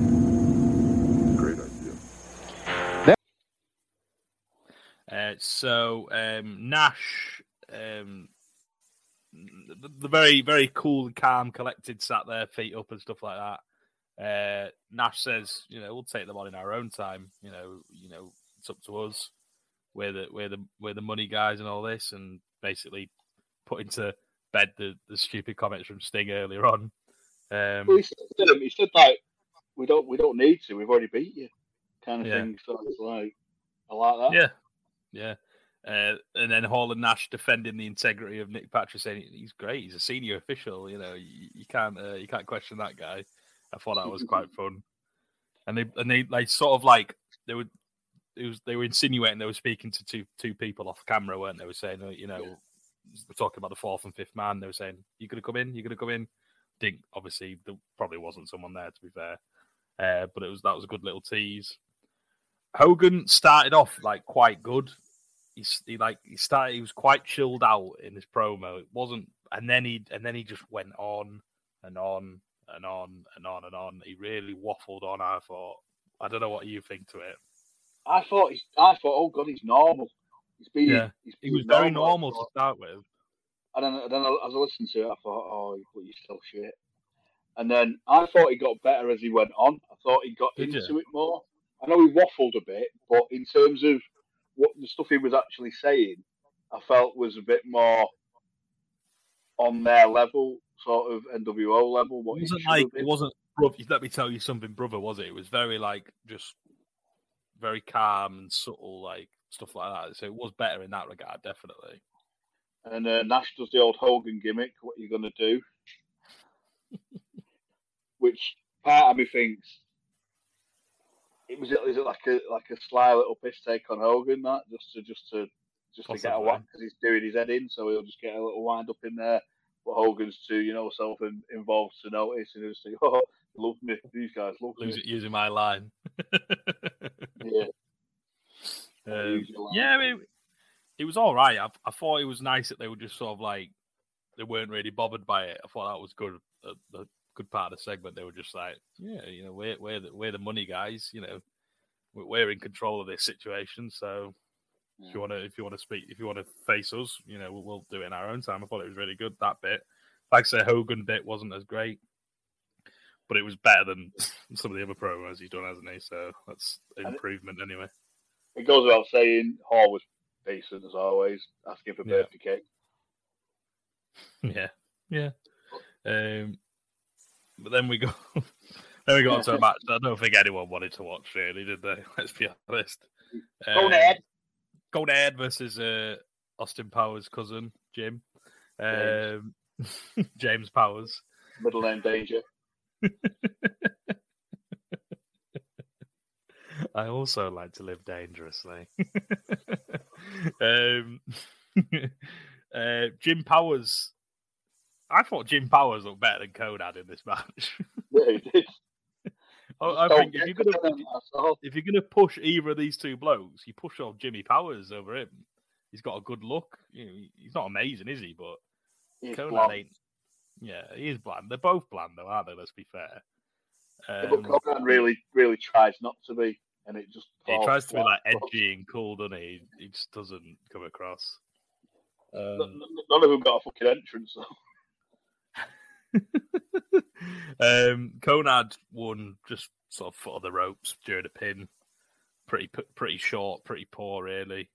So um, Nash, um, the, the very, very cool and calm, collected, sat there, feet up and stuff like that. Uh, Nash says, "You know, we'll take them on in our own time. You know, you know, it's up to us. We're the, we're the, we're the money guys and all this." And basically, put into bed the, the stupid comments from Sting earlier on. Um, well, he said, he said like, "We don't, we don't need to. We've already beat you," kind of yeah. thing. So it's like, I like that. Yeah. Yeah, uh, and then Hall and Nash defending the integrity of Nick Patrick, saying he's great, he's a senior official. You know, you, you can't uh, you can't question that guy. I thought that was quite fun. And they and they, they sort of like they were it was they were insinuating they were speaking to two two people off camera, weren't they? They were saying, you know, yeah. we're talking about the fourth and fifth man. They were saying, "You're gonna come in, you're gonna come in." I think obviously there probably wasn't someone there, to be fair, uh, but it was that was a good little tease. Hogan started off like quite good. he, he like he started. He was quite chilled out in his promo. It wasn't, and then he and then he just went on and on and on and on and on. He really waffled on. I thought. I don't know what you think to it. I thought. He's, I thought. Oh God, he's normal. He's being. Yeah. He's being he was normal, very normal to start with. And then, then as I listened to it, I thought, oh, you're still shit. And then I thought he got better as he went on. I thought he got Did into you? it more. I know he waffled a bit, but in terms of what the stuff he was actually saying, I felt was a bit more on their level, sort of N W O level. What it wasn't like, it wasn't, let me tell you something, brother, was it? It was very, like, just very calm and subtle, like, stuff like that. So it was better in that regard, definitely. And uh, Nash does the old Hogan gimmick, what are you going to do? Which part of me thinks, it was is it like a like a sly little piss take on Hogan, that just to just to just Possibly. to get a whack because he's doing his head in, so he'll just get a little wind up in there. But Hogan's too, you know, self involved to notice, and he'll just think, oh, love me, these guys love me. Using my line. yeah. Um, line. Yeah, I mean, it was all right. I, I thought it was nice that they were just sort of like they weren't really bothered by it. I thought that was good. The, the, Good part of the segment, they were just like, yeah, you know, we're we're the, we're the money guys, you know, we're in control of this situation. So yeah. if you want to, if you want to speak, if you want to face us, you know, we'll, we'll do it in our own time. I thought it was really good that bit. Like I say, Hogan bit wasn't as great, but it was better than some of the other promos he's done, hasn't he? So that's an improvement it, anyway. It goes without saying, Hall was decent as always, asking for birthday yeah. cake. Yeah, yeah. Um. But then we go, then we got to a match that I don't think anyone wanted to watch, really, did they? Let's be honest. Go um, Ed. Go Ed versus uh, Austin Powers' cousin, Jim. Um, James. James Powers. Middle name Danger. I also like to live dangerously. um, uh, Jim Powers. I thought Jim Powers looked better than Conrad in this match. Yeah, he did. I, I think if you're, gonna, if you're gonna push either of these two blokes, you push off Jimmy Powers over him. He's got a good look. You know, he's not amazing, is he? But he's Conrad bland. ain't. Yeah, he is bland. They're both bland, though, aren't they? Let's be fair. Um, yeah, but Conrad really, really tries not to be, and it just he tries to be like edgy and cool, doesn't he? He just doesn't come across. Um, None of them got a fucking entrance, though. um, Conrad won just sort of foot of the ropes during a pin. Pretty, pretty short, pretty poor, really.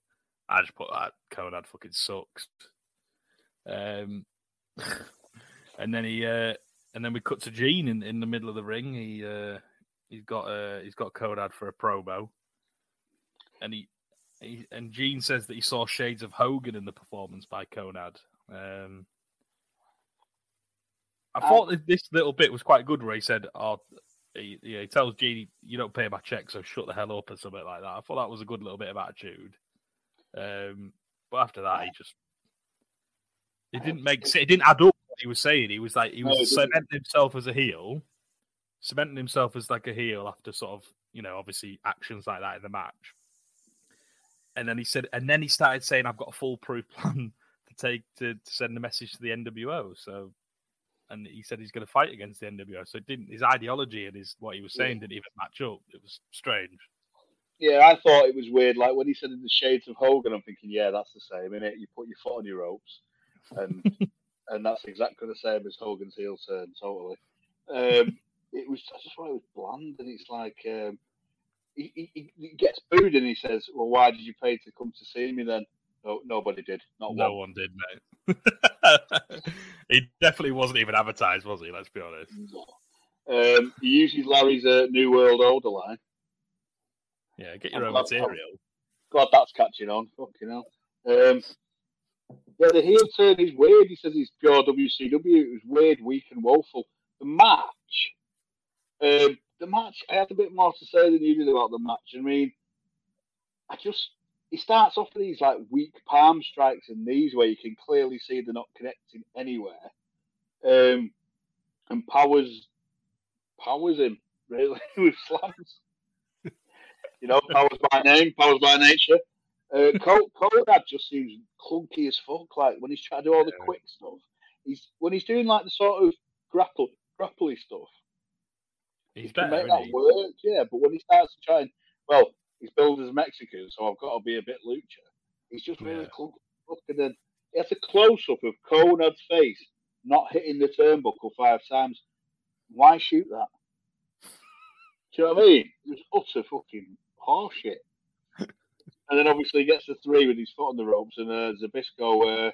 I just put that Conrad fucking sucks. Um, and then he, uh, and then we cut to Gene in, in the middle of the ring. He, uh, he's got, uh, he's got Conrad for a promo, and he, he, and Gene says that he saw shades of Hogan in the performance by Conrad. Um. I thought um, this little bit was quite good where he said, oh, he, he tells Gene, you don't pay my check, so shut the hell up or something like that. I thought that was a good little bit of attitude. Um, but after that, he just, it didn't make sense. It didn't add up what he was saying. He was like, he was no, cementing himself as a heel, cementing himself as like a heel after sort of, you know, obviously actions like that in the match. And then he said, and then he started saying, I've got a foolproof plan to take to, to send a message to the N W O. So, and he said he's going to fight against the N W O. So it didn't, his ideology and his what he was saying yeah. didn't even match up. It was strange. Yeah, I thought it was weird. Like when he said in the shades of Hogan, I'm thinking, yeah, that's the same, isn't it? You put your foot on your ropes, and and that's exactly the same as Hogan's heel turn. Totally. Um, it was. I just thought it was bland, and it's like um, he, he, he gets booed, and he says, "Well, why did you pay to come to see me then?" No, nobody did. Not no one, one did, mate. He definitely wasn't even advertised, was he? Let's be honest. No. Um, he uses Larry's uh, New World Order line. Yeah, get your I'm own glad, material. I'm glad that's catching on. Fucking hell. Um, yeah, the heel turn is weird. He says he's pure W C W. It was weird, weak, and woeful. The match. Um, the match. I had a bit more to say than you did about the match. I mean, I just. He starts off with these like weak palm strikes and knees where you can clearly see they're not connecting anywhere, um, and powers powers him really with slams. You know, powers by name, powers by nature. Uh, Col- Conrad just seems clunky as fuck. Like when he's trying to do all the quick stuff, he's when he's doing like the sort of grapple grapply stuff. He's he better, can make that he? work, yeah. But when he starts to try and well, he's billed as Mexican, so I've got to be a bit lucha. He's just really yeah. clunky. And then he has a close up of Conrad's face not hitting the turnbuckle five times. Why shoot that? Do you know what I mean? It was utter fucking horseshit. And then obviously he gets the three with his foot on the ropes, and uh, Zabisco, uh,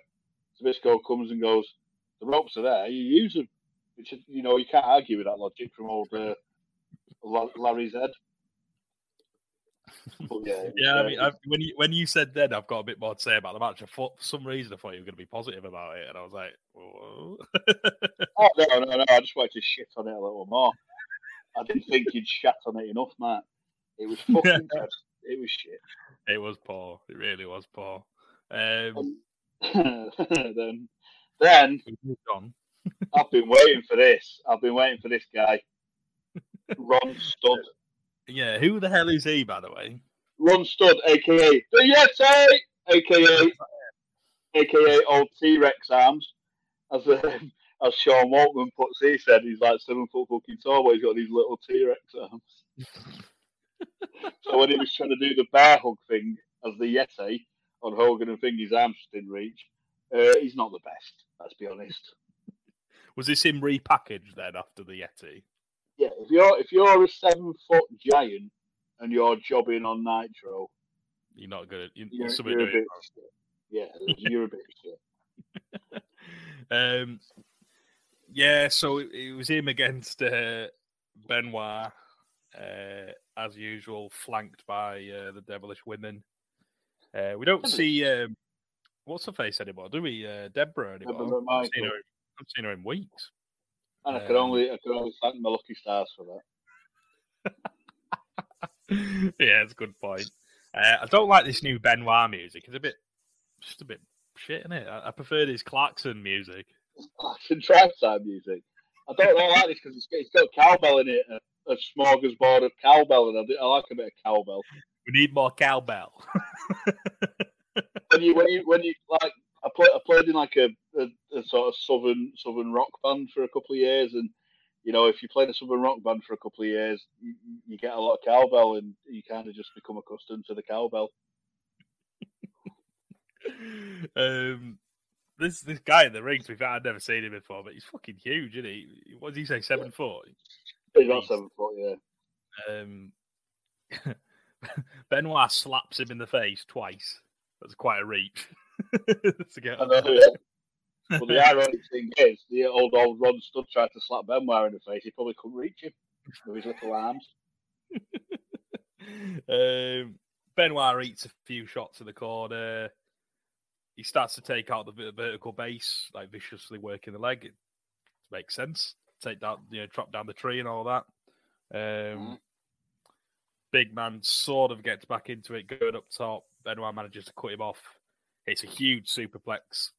Zabisco comes and goes, the ropes are there, you use them. Which, you know, you can't argue with that logic from old uh, Larry's head. But yeah, yeah. I mean, I've, when you when you said then, I've got a bit more to say about the match. I thought, for some reason, I thought you were going to be positive about it, and I was like, whoa. oh no, no, no! I just wanted to shit on it a little more. I didn't think you'd shat on it enough, Matt. It was fucking bad. Yeah. It was shit. It was poor. It really was poor. Um, then, then I've been waiting for this. I've been waiting for this guy, Ron Studd. Yeah, who the hell is he, by the way? Ron Studd, aka the Yeti, aka aka old T Rex arms, as um, as Sean Waltman puts, he said he's like seven foot fucking tall, but he's got these little T Rex arms. So when he was trying to do the bear hug thing as the Yeti on Hogan and thing, his arms didn't reach. Uh, he's not the best, let's be honest. Was this him repackaged then after the Yeti? Yeah, if you're if you're a seven foot giant and you're jobbing on Nitro, you're not good. You're, you're, you're doing a bit shit. Yeah, you're a bit shit. Um, yeah. So it, it was him against uh, Benoit. Uh, as usual, flanked by uh, the Devilish Women. Uh, we don't see um, what's her face anymore, do we? Uh, Deborah anymore. I've seen, seen her in weeks, and um, I could only I could only thank my lucky stars for that. Yeah, it's a good point. Uh, I don't like this new Benoit music. It's a bit, just a bit shit, isn't it? I, I prefer this Clarkson music. Clarkson drive time music. I don't really like this because it's, it's got cowbell in it. Uh, A smorgasbord of cowbell, and I, I like a bit of cowbell. We need more cowbell. when you, when you, when you like, I played, I played in like a, a, a sort of southern southern rock band for a couple of years, and you know, if you play in a southern rock band for a couple of years, you, you get a lot of cowbell, and you kind of just become accustomed to the cowbell. um. This this guy in the ring, to be fair, I've never seen him before, but he's fucking huge, isn't he? What does he say, seven yeah. foot? He's not seven foot, yeah. Um, Benoit slaps him in the face twice. That's quite a reach. to get I know, yeah. But the ironic thing is, the old, old Ron Studd tried to slap Benoit in the face. He probably couldn't reach him with his little arms. um, Benoit eats a few shots in the corner. He starts to take out the vertical base, like viciously working the leg. It makes sense. Take down, you know, drop down the tree and all that. Um, mm-hmm. Big man sort of gets back into it, going up top. Benoit manages to cut him off. It's a huge superplex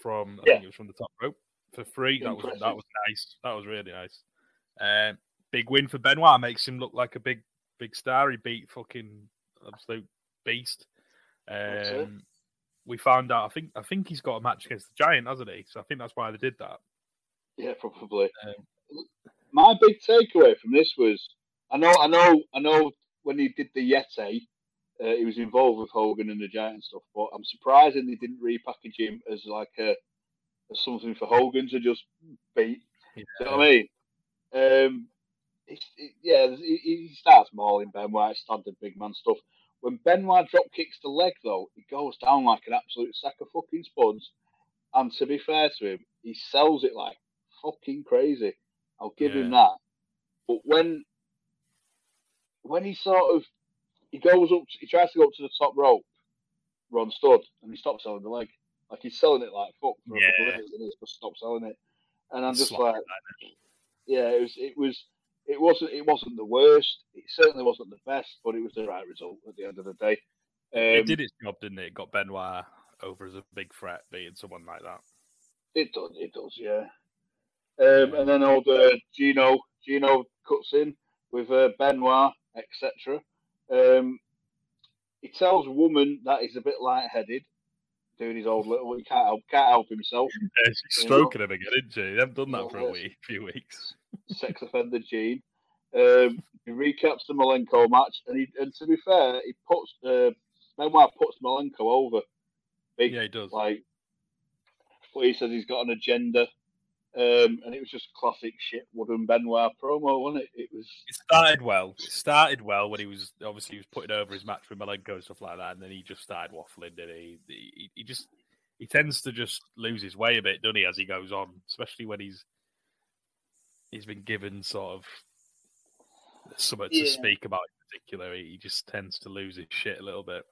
from, I yeah. think it was from the top rope for three. That was that was nice. That was really nice. Um, big win for Benoit. Makes him look like a big, big star. He beat fucking absolute beast. Um, we found out. I think. I think he's got a match against the Giant, hasn't he? So I think that's why they did that. Yeah, probably. Um, My big takeaway from this was, I know, I know, I know. When he did the Yeti, uh, he was involved with Hogan and the Giant and stuff. But I'm surprised they didn't repackage him as like a as something for Hogan to just beat. Yeah. You know what I mean? Um, it, it, yeah, he, he starts mauling Benoit, standard big man stuff. When Benoit drop kicks the leg, though, he goes down like an absolute sack of fucking spuds. And to be fair to him, he sells it like fucking crazy. I'll give yeah. him that. But when when he sort of he goes up, to, he tries to go up to the top rope, Ron Studd, and he stops selling the leg. Like he's selling it like fuck for yeah. a couple of minutes, and he's just stopped selling it. And I'm it's just like, yeah, it was, it was, it wasn't, it wasn't the worst. It certainly wasn't the best, but it was the right result at the end of the day. Um, it did its job, didn't it? It got Benoit over as a big threat, being someone like that. It does, it does, yeah. Um, and then old uh, Gino, Gino cuts in with uh, Benoit, et cetera. Um, He tells woman that he's a bit lightheaded, doing his old little. He can't help, can't help himself. Yeah, she's stroking him again, isn't she? They haven't done that for a week, few weeks. Sex offender Gene. Um, he recaps the Malenko match, and he, and to be fair, he puts uh, Benoit puts Malenko over. He, yeah, he does. Like, but he says he's got an agenda. Um, and it was just classic shit wooden Benoit promo, wasn't it? It was. It started well. It started well when he was obviously he was putting over his match with Malenko and stuff like that, and then he just started waffling, didn't he? He, he, he just he tends to just lose his way a bit, doesn't he, as he goes on, especially when he's he's been given sort of something yeah. to speak about in particular. He just tends to lose his shit a little bit.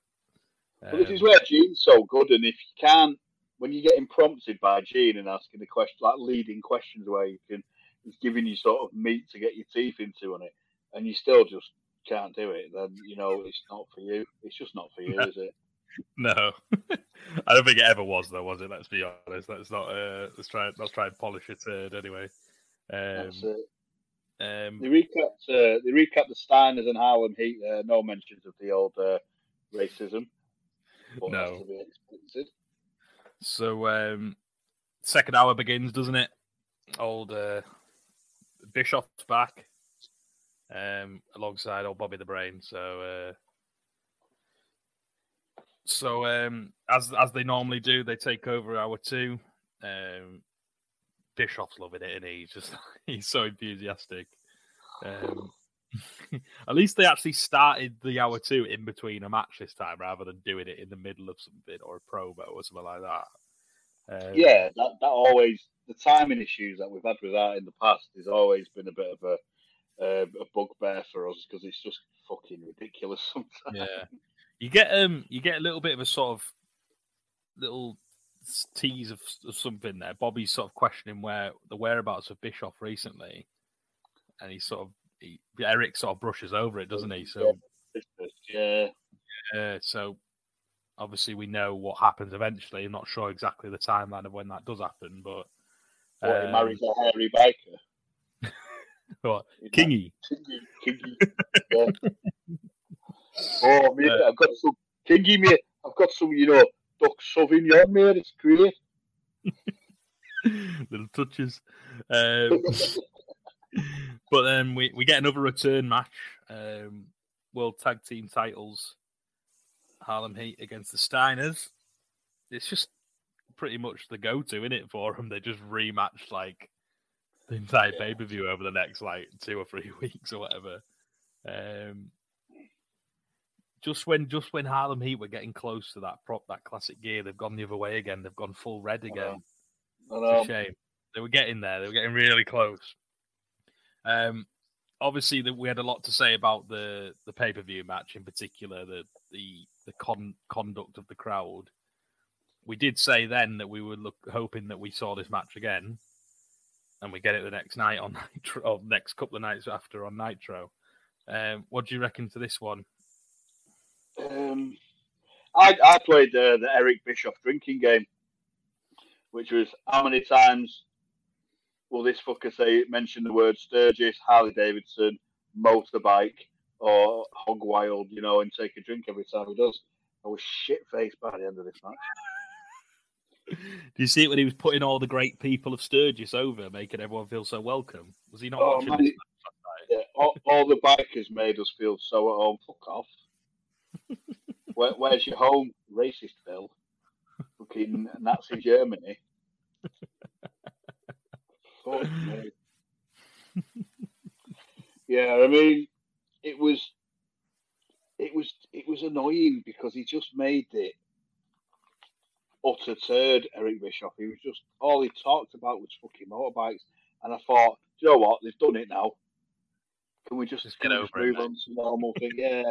But um, this is where Gene's so good, and if you can't. When you're getting prompted by Gene and asking the question, like leading questions where you can, he's giving you sort of meat to get your teeth into on it, and you still just can't do it, then, you know, it's not for you. It's just not for you, no. Is it? No. I don't think it ever was, though, was it? Let's be honest. Let's not, uh, let's try, let's try and polish it uh, anyway. Um, That's it. Um, they recapped, uh, they recapped the Steiners and Harlem Heat there. No mentions of the old uh, racism. But no. To be expected. So, um, second hour begins, doesn't it? Old uh, Bischoff's back um, alongside old Bobby the Brain. So, uh, so um, as as they normally do, they take over hour two. Um, Bischoff's loving it, isn't he? He's just he's so enthusiastic. Um, at least they actually started the hour two in between a match this time rather than doing it in the middle of something or a promo or something like that. Um, yeah, that, that always, the timing issues that we've had with that in the past has always been a bit of a uh, a bugbear for us because it's just fucking ridiculous sometimes. Yeah. You get um, you get a little bit of a sort of little tease of, of something there. Bobby's sort of questioning where the whereabouts of Bischoff recently, and he's sort of He, Eric sort of brushes over it, doesn't he? So, yeah. yeah. So, obviously, we know what happens eventually. I'm not sure exactly the timeline of when that does happen, but what, um, he marries a hairy biker. What Kingy? Kingy, Kingy. Yeah. Oh, mate, uh, I've got some Kingy, mate. I've got some, you know, Doc Sauvignon, mate. It's great. Little touches. Um, But then we, we get another return match, um, World Tag Team Titles, Harlem Heat against the Steiners. It's just pretty much the go-to, isn't it, for them? They just rematch like the entire yeah. pay-per-view over the next like two or three weeks or whatever. Um, just when just when Harlem Heat were getting close to that prop, that classic gear, they've gone the other way again. They've gone full red again. I know. I know. It's a shame. They were getting there. They were getting really close. Um, obviously, that we had a lot to say about the, the pay per view match in particular, the the the con- conduct of the crowd. We did say then that we were look, hoping that we saw this match again, and we get it the next night on Nitro, or next couple of nights after on Nitro. Um, what do you reckon to this one? Um, I I played uh, the Eric Bischoff drinking game, which was how many times. Will this fucker say mention the word Sturgis, Harley Davidson, motorbike, or Hog Wild, you know, and take a drink every time he does? I was shit faced by the end of this match. Do you see it when he was putting all the great people of Sturgis over, making everyone feel so welcome? Was he not oh, watching man, this match? Yeah, all, all the bikers made us feel so at home. Fuck off. Where, where's your home, racist Bill? Fucking Nazi Germany. Oh, yeah, I mean, it was, it was, it was annoying because he just made it utter turd, Eric Bischoff. He was just, all he talked about was fucking motorbikes, and I thought, do you know what? They've done it now. Can we just, just get over move it, on to normal thing? Yeah,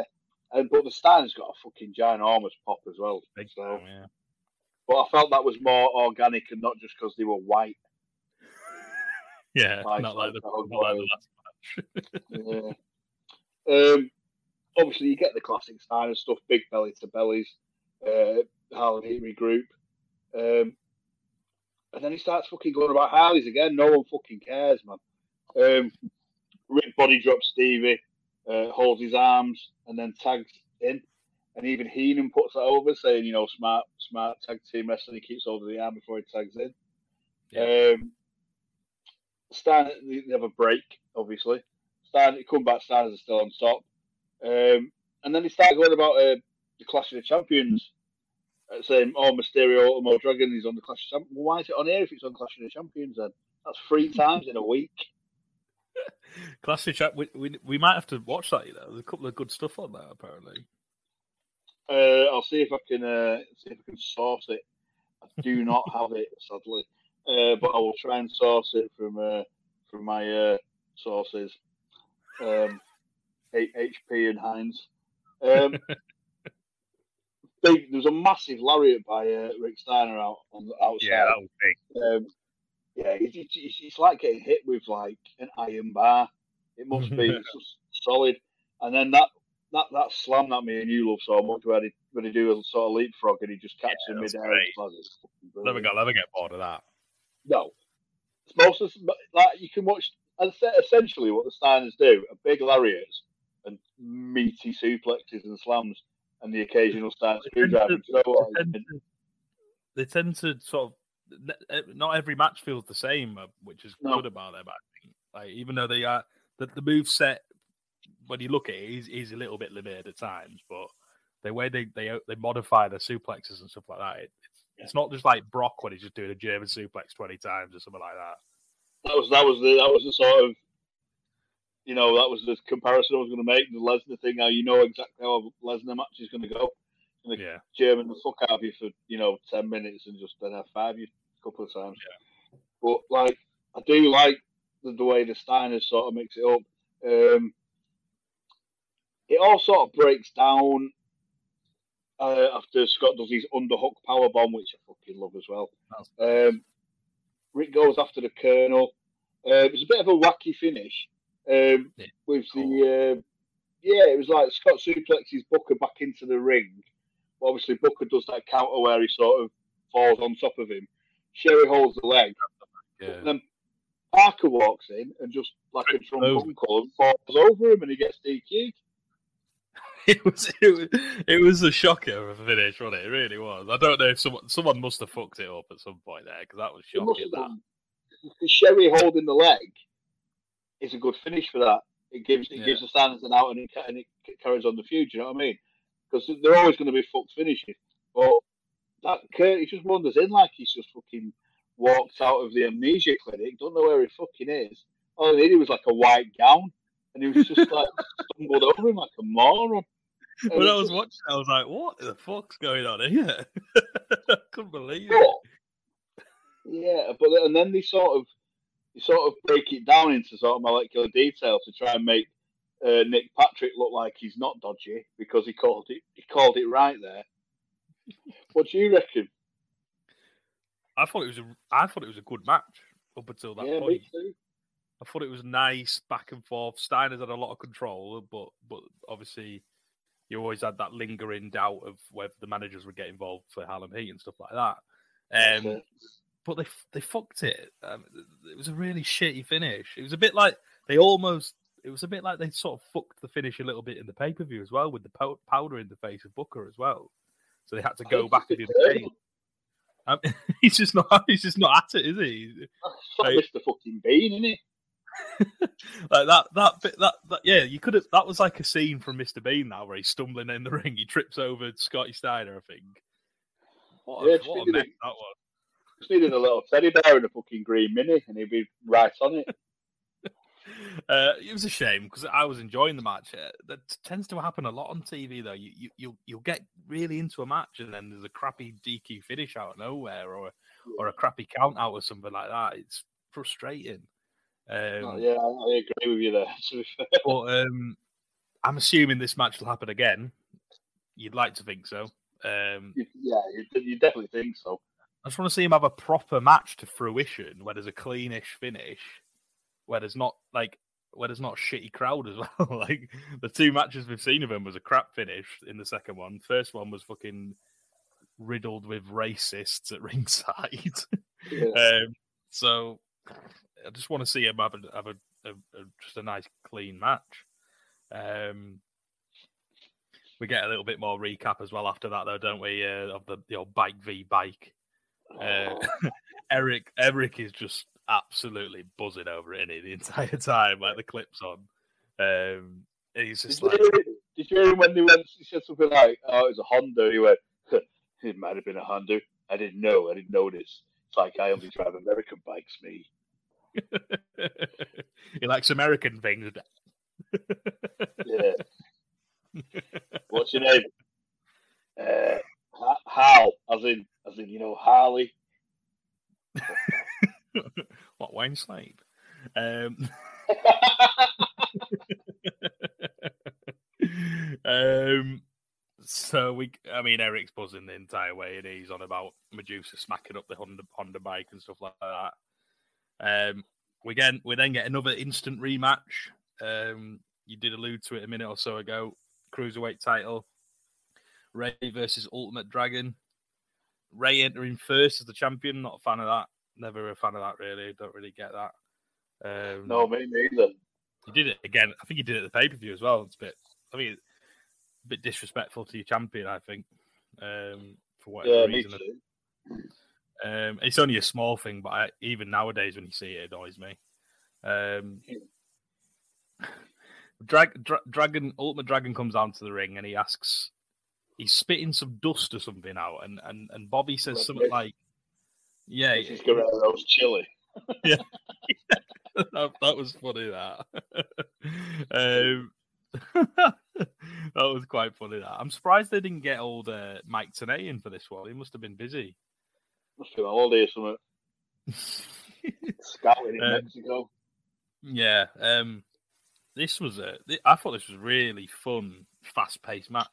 and but the stand's got a fucking ginormous pop as well. Big so, time, yeah. But I felt that was more organic and not just because they were white. Yeah, not like, the, not like the last match. Yeah. Um, obviously, you get the classic style of stuff, big belly to bellies, uh, Harlem Heat regroup. Um, and then he starts fucking going about Harleys again. No one fucking cares, man. Um, Rick body drops Stevie, uh, holds his arms, and then tags in. And even Heenan puts that over, saying, you know, smart smart tag team wrestling. He keeps over the arm before he tags in. Yeah. Um, Stan, they have a break, obviously. Stan, they come back, Stars are still on top. Um, and then they start going about uh, the Clash of the Champions, uh, saying, oh, Mysterio, Ultimo Dragon is on the Clash of the Champions. Well, why is it on here if it's on Clash of the Champions then? That's three times in a week. Clash of the Champions, we, we, we might have to watch that, you know. There's a couple of good stuff on that, apparently. Uh, I'll see if I can uh, see if I can source it. I do not have it, sadly, uh, but I will try and source it from uh, from my uh, sources, um, H P and Heinz. Um, big, there was a massive lariat by uh, Rick Steiner out on the outside. Yeah, that was big. Um, yeah, it's, it's, it's like getting hit with like an iron bar. It must be solid, and then that. That that slam that me and you love so much, where he when he do a sort of leapfrog and he just catches yeah, him mid-air. Never got never get bored of that. No, it's most of, like you can watch essentially what the Steiners do: are big lariats and meaty suplexes and slams, and the occasional Steiner screwdriver. They tend to sort of not every match feels the same, which is no. good about them. I think, like even though they are the, the move set. When you look at it, he's, he's a little bit limited at times, but the way they they, they modify their suplexes and stuff like that, it, it's, yeah. it's not just like Brock when he's just doing a German suplex twenty times or something like that. That was that was the that was the sort of you know that was the comparison I was going to make the Lesnar thing. How you know exactly how Lesnar match is going to go. Going to yeah. German the fuck out of you for you know ten minutes and just then have five you a couple of times. Yeah. But like I do like the, the way the Steiners sort of mix it up. Um, It all sort of breaks down uh, after Scott does his underhook powerbomb, which I fucking love as well. Um, Rick goes after the Colonel. Uh, it was a bit of a wacky finish. Um, yeah. With the uh, yeah, it was like Scott suplexes Booker back into the ring. But obviously, Booker does that counter where he sort of falls on top of him. Sherry holds the leg. Yeah. Then Parker walks in and just like a trombone call and falls over him and he gets D Q'd. It was, it was it was a shocker of a finish, wasn't it? It really was. I don't know if someone someone must have fucked it up at some point there because that was shocking. That Sherry holding the leg is a good finish for that. It gives it yeah. gives the Steiners an out and it, and it carries on the feud. You know what I mean? Because they're always going to be fucked finishes. But that Curtis just wanders in like he's just fucking walked out of the amnesia clinic. Don't know where he fucking is. All he did was like a white gown. And he was just like stumbled over him like a moron. And when I was just... watching, I was like, "What the fuck's going on here?" I couldn't believe but, it. Yeah, but and then they sort of, they sort of break it down into sort of molecular detail to try and make uh, Nick Patrick look like he's not dodgy because he called it. He called it right there. What do you reckon? I thought it was a. I thought it was a good match up until that yeah, point. Me too. I thought it was nice back and forth. Steiner's had a lot of control, but but obviously you always had that lingering doubt of whether the managers would get involved for Hall and Heat and stuff like that. Um, okay. But they they fucked it. Um, it was a really shitty finish. It was a bit like they almost. It was a bit like they sort of fucked the finish a little bit in the pay per view as well with the powder in the face of Booker as well. So they had to go back and do the thing. Um, he's just not. He's just not at it, is he? That's like, the fucking Bean, isn't it? Like that, that bit, that, that, yeah, you could have. That was like a scene from Mister Bean now, where he's stumbling in the ring, he trips over Scotty Steiner, I think. What a, yeah, what a mess that was. Just needed a little teddy bear in a fucking green mini, and he'd be right on it. uh, it was a shame because I was enjoying the match. That tends to happen a lot on T V, though. You, you, you'll, you'll get really into a match, and then there's a crappy D Q finish out of nowhere, or, or a crappy count out, or something like that. It's frustrating. Um, oh, yeah, I agree with you there. To be fair. But um, I'm assuming this match will happen again. You'd like to think so. Um, yeah, you, you definitely think so. I just want to see him have a proper match to fruition, where there's a cleanish finish, where there's not like where there's not a shitty crowd as well. Like the two matches we've seen of him was a crap finish in the second one. First one was fucking riddled with racists at ringside. Yeah. um, so. I just want to see him have a, have a, a, a just a nice clean match. Um, We get a little bit more recap as well after that, though, don't we? Uh, of the, the old bike v bike. Uh, Eric Eric is just absolutely buzzing over it, isn't he, the entire time, like the clip's on. Um, he's just did like. You hear, did you hear him when they went? He said something like, "Oh, it was a Honda." He went, "It might have been a Honda. I didn't know. I didn't notice. It's like I only drive American bikes, me." He likes American things. Yeah. What's your name? Uh, Hal, as in, as in, you know, Harley. What, Wayne Slade? Um... um. So we, I mean, Eric's buzzing the entire way, and he's on about Medusa smacking up the Honda, Honda bike and stuff like that. Um, we again, we then get another instant rematch. Um, you did allude to it a minute or so ago. Cruiserweight title. Ray versus Ultimate Dragon. Ray entering first as the champion. Not a fan of that. Never a fan of that, really. Don't really get that. Um, no, me neither. He did it again. I think he did it at the pay-per-view as well. It's a bit, I mean, a bit disrespectful to your champion, I think, um, for whatever yeah, reason. Um, it's only a small thing, but I, even nowadays when you see it, it annoys me. Um, Drag, dra- Dragon, Ultimate Dragon comes down to the ring and he asks, he's spitting some dust or something out, and, and, and Bobby says Red something Red. like, "Yeah, this is Guerrero's chili." Yeah, that, that was funny. That um, that was quite funny. That I'm surprised they didn't get old uh, Mike Tenay in for this one. He must have been busy. Must have been holiday or something. Scouting in um, Mexico. Yeah. Um, This was a. I thought this was a really fun, fast-paced match.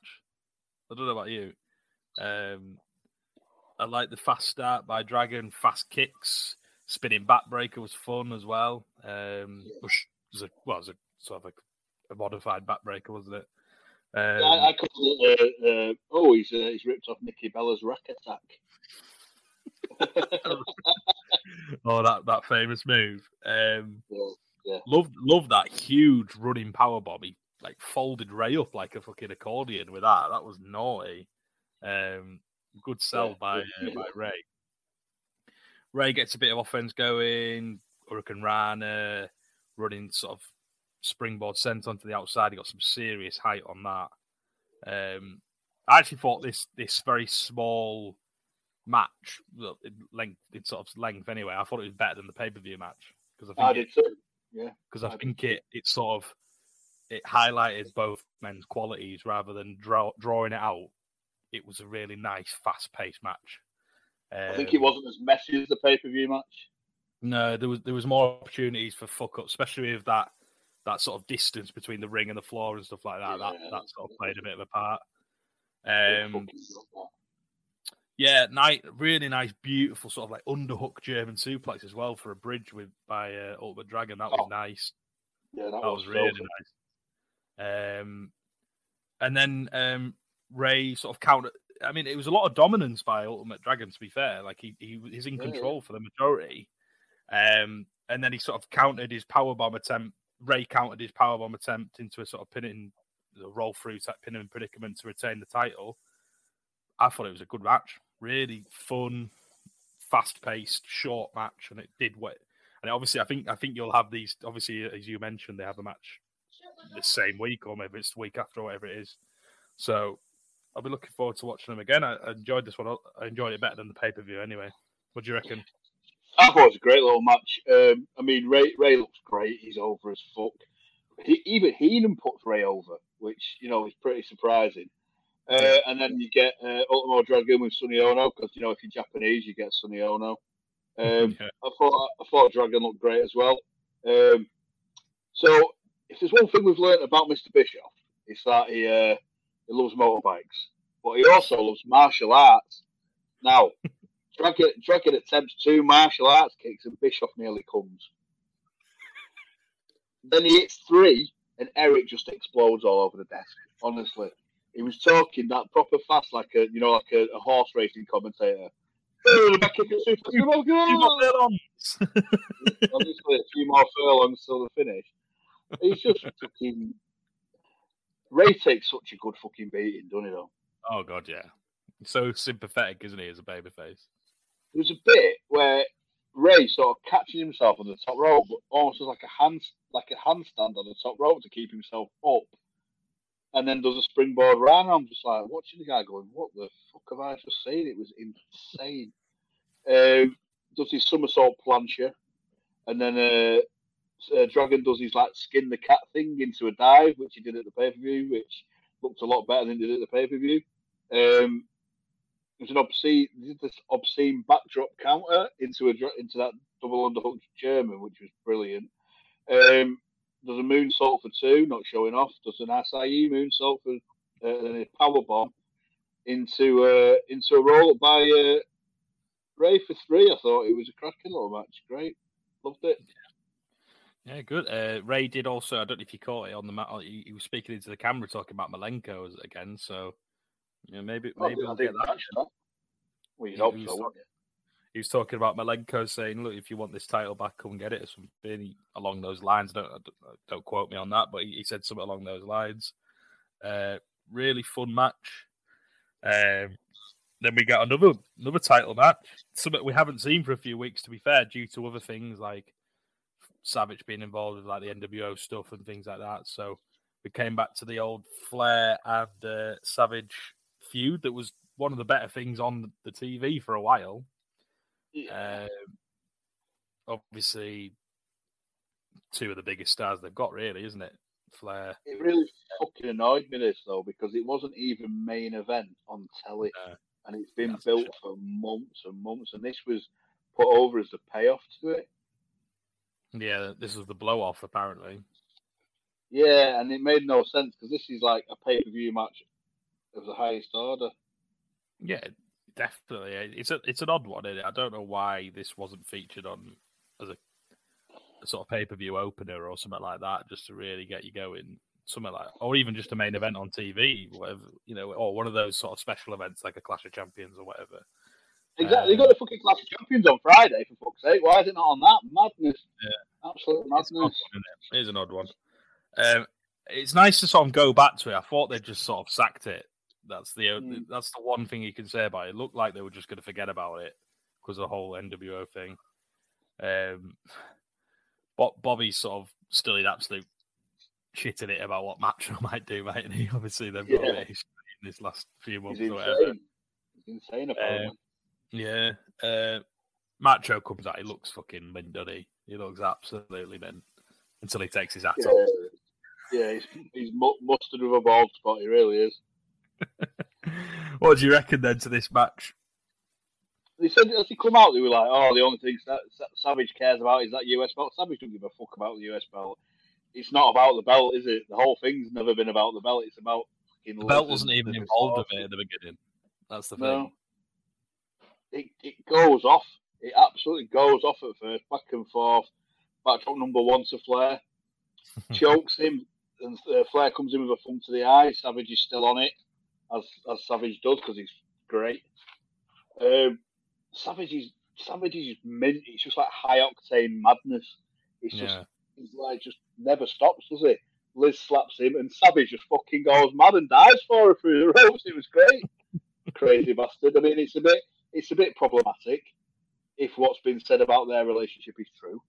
I don't know about you. Um, I like the fast start by Dragon, fast kicks, spinning backbreaker was fun as well. Um, yeah. was, was a, well, it was a sort of a, a modified backbreaker, wasn't it? Um, I, I call it. Uh, uh, oh, he's uh, he's ripped off Nikki Bella's rack attack. Oh, that that famous move. Um, yeah. Yeah. Love, love that huge running power bomb. He like folded Ray up like a fucking accordion with that. That was naughty. Um, good sell yeah, by yeah. Uh, by Ray. Ray gets a bit of offense going. Hurricane Rana running sort of springboard center onto the outside. He got some serious height on that. Um, I actually thought this this very small match, length, in sort of length anyway, I thought it was better than the pay per view match because I think I did too. Yeah, because I, I think it, it sort of it highlighted both men's qualities rather than draw, drawing it out. It was a really nice, fast-paced match. Um, I think it wasn't as messy as the pay-per-view match. No, there was there was more opportunities for fuck up, especially with that that sort of distance between the ring and the floor and stuff like that. Yeah, that that sort of played a bit of a part. Um, yeah, nice, really nice, beautiful sort of like underhook German suplex as well for a bridge with by uh, Ultimate Dragon. That was oh. nice. Yeah, that, that was, was really awesome. nice. Um, and then um, Ray sort of countered. I mean, it was a lot of dominance by Ultimate Dragon. To be fair, like he he he's in control yeah. for the majority. Um, and then he sort of countered his powerbomb attempt. Ray countered his powerbomb attempt into a sort of pinning roll through type pinning predicament to retain the title. I thought it was a good match. Really fun, fast-paced, short match, and it did what. And obviously, I think I think you'll have these. Obviously, as you mentioned, they have a match the same week, or maybe it's the week after, or whatever it is. So, I'll be looking forward to watching them again. I, I enjoyed this one. I enjoyed it better than the pay-per-view, anyway. What do you reckon? I thought it was a great little match. Um, I mean, Ray Ray looks great. He's over as fuck. He, even Heenan puts Ray over, which you know is pretty surprising. Uh, and then you get uh, Ultimo Dragon with Sonny Ono, because, you know, if you're Japanese, you get Sonny Ono. Um, yeah. I thought I thought Dragon looked great as well. Um, so, if there's one thing we've learned about Mister Bischoff, it's that he, uh, he loves motorbikes, but he also loves martial arts. Now, Dragon, Dragon attempts two martial arts kicks, and Bischoff nearly comes. Then he hits three, and Eric just explodes all over the desk, honestly. He was talking that proper fast, like a you know, like a, a horse racing commentator. Oh, back in the super, few more furlongs. Obviously, a few more furlongs till the finish. He's just fucking Ray takes such a good fucking beating, doesn't he, though? Oh, God, yeah. He's so sympathetic, isn't he, as a babyface? There was a bit where Ray sort of catches himself on the top rope, but almost like a hand, like a handstand on the top rope to keep himself up, and then does a springboard run. I'm just like, watching the guy going, what the fuck have I just seen? It was insane. Um, does his somersault plancher, and then uh, uh, Dragon does his like skin the cat thing into a dive, which he did at the pay-per-view, which looked a lot better than he did at the pay-per-view. Um, It was an obscene, this obscene backdrop counter into a into that double underhook German, which was brilliant. Um, there's a moonsault for two, not showing off. There's an acai moonsault for uh, and a power bomb into uh, into a roll up by uh, Ray for three. I thought it was a cracking little match. Great, loved it. Yeah, good. Uh, Ray did also. I don't know if you caught it on the mat. He, he was speaking into the camera talking about Malenko again. So. Yeah, maybe well, maybe I'll get that. that. Well, you'd hope so, wouldn't you? He was talking about Malenko saying, "Look, if you want this title back, come get it," or something along those lines. I don't I don't, don't quote me on that, but he, he said something along those lines. Uh, really fun match. Um, then we got another another title match, something we haven't seen for a few weeks. To be fair, due to other things like Savage being involved with like the N W O stuff and things like that. So we came back to the old Flair and uh, Savage feud that was one of the better things on the T V for a while. Yeah. Um, obviously, two of the biggest stars they've got, really, isn't it? Flair. It really fucking annoyed me, this, though, because it wasn't even main event on telly. No. And it's been That's built for months and months, and this was put over as the payoff to it. Yeah, this was the blow-off, apparently. Yeah, and it made no sense, because this is like a pay-per-view match of the highest order. Yeah, definitely. It's a, it's an odd one, isn't it? I don't know why this wasn't featured on as a, a sort of pay-per-view opener or something like that, just to really get you going. Something like, or even just a main event on T V, whatever, you know, or one of those sort of special events like a Clash of Champions or whatever. Exactly. Um, they got the fucking Clash of Champions on Friday, for fuck's sake. Why is it not on that? Madness. Yeah. Absolute madness. It's an odd one, isn't it? It is an odd one. Um, it's nice to sort of go back to it. I thought they just sort of sacked it. That's the only, mm. that's the one thing you can say about it. It looked like they were just going to forget about it because of the whole N W O thing. Um, but Bobby's sort of still in absolute shit in it about what Matro might do, mate. And he obviously they've got yeah. in this last few months. He's or whatever. Insane. He's insane about um, it. Yeah. Uh, Matro comes out. He looks fucking mint, doesn't he? He looks absolutely mint until he takes his hat yeah. off. Yeah, he's, he's mustard with a bald spot. He really is. What do you reckon then to this match? They said as they come out, they were like, "Oh, the only thing that Savage cares about is that U S belt." Savage don't give a fuck about the U S belt. It's not about the belt, is it? The whole thing's never been about the belt. It's about fucking the belt wasn't even involved with it at the beginning. That's the thing. No. It it goes off. It absolutely goes off at first, back and forth. Backdrop number one to Flair. Chokes him, and uh, Flair comes in with a thumb to the eye. Savage is still on it, as as Savage does, because he's great. Um, Savage is Savage is mint. It's just like high octane madness. It's just yeah. it's like just never stops, does it? Liz slaps him, and Savage just fucking goes mad and dives for her through the ropes. It was great, crazy bastard. I mean, it's a bit it's a bit problematic if what's been said about their relationship is true,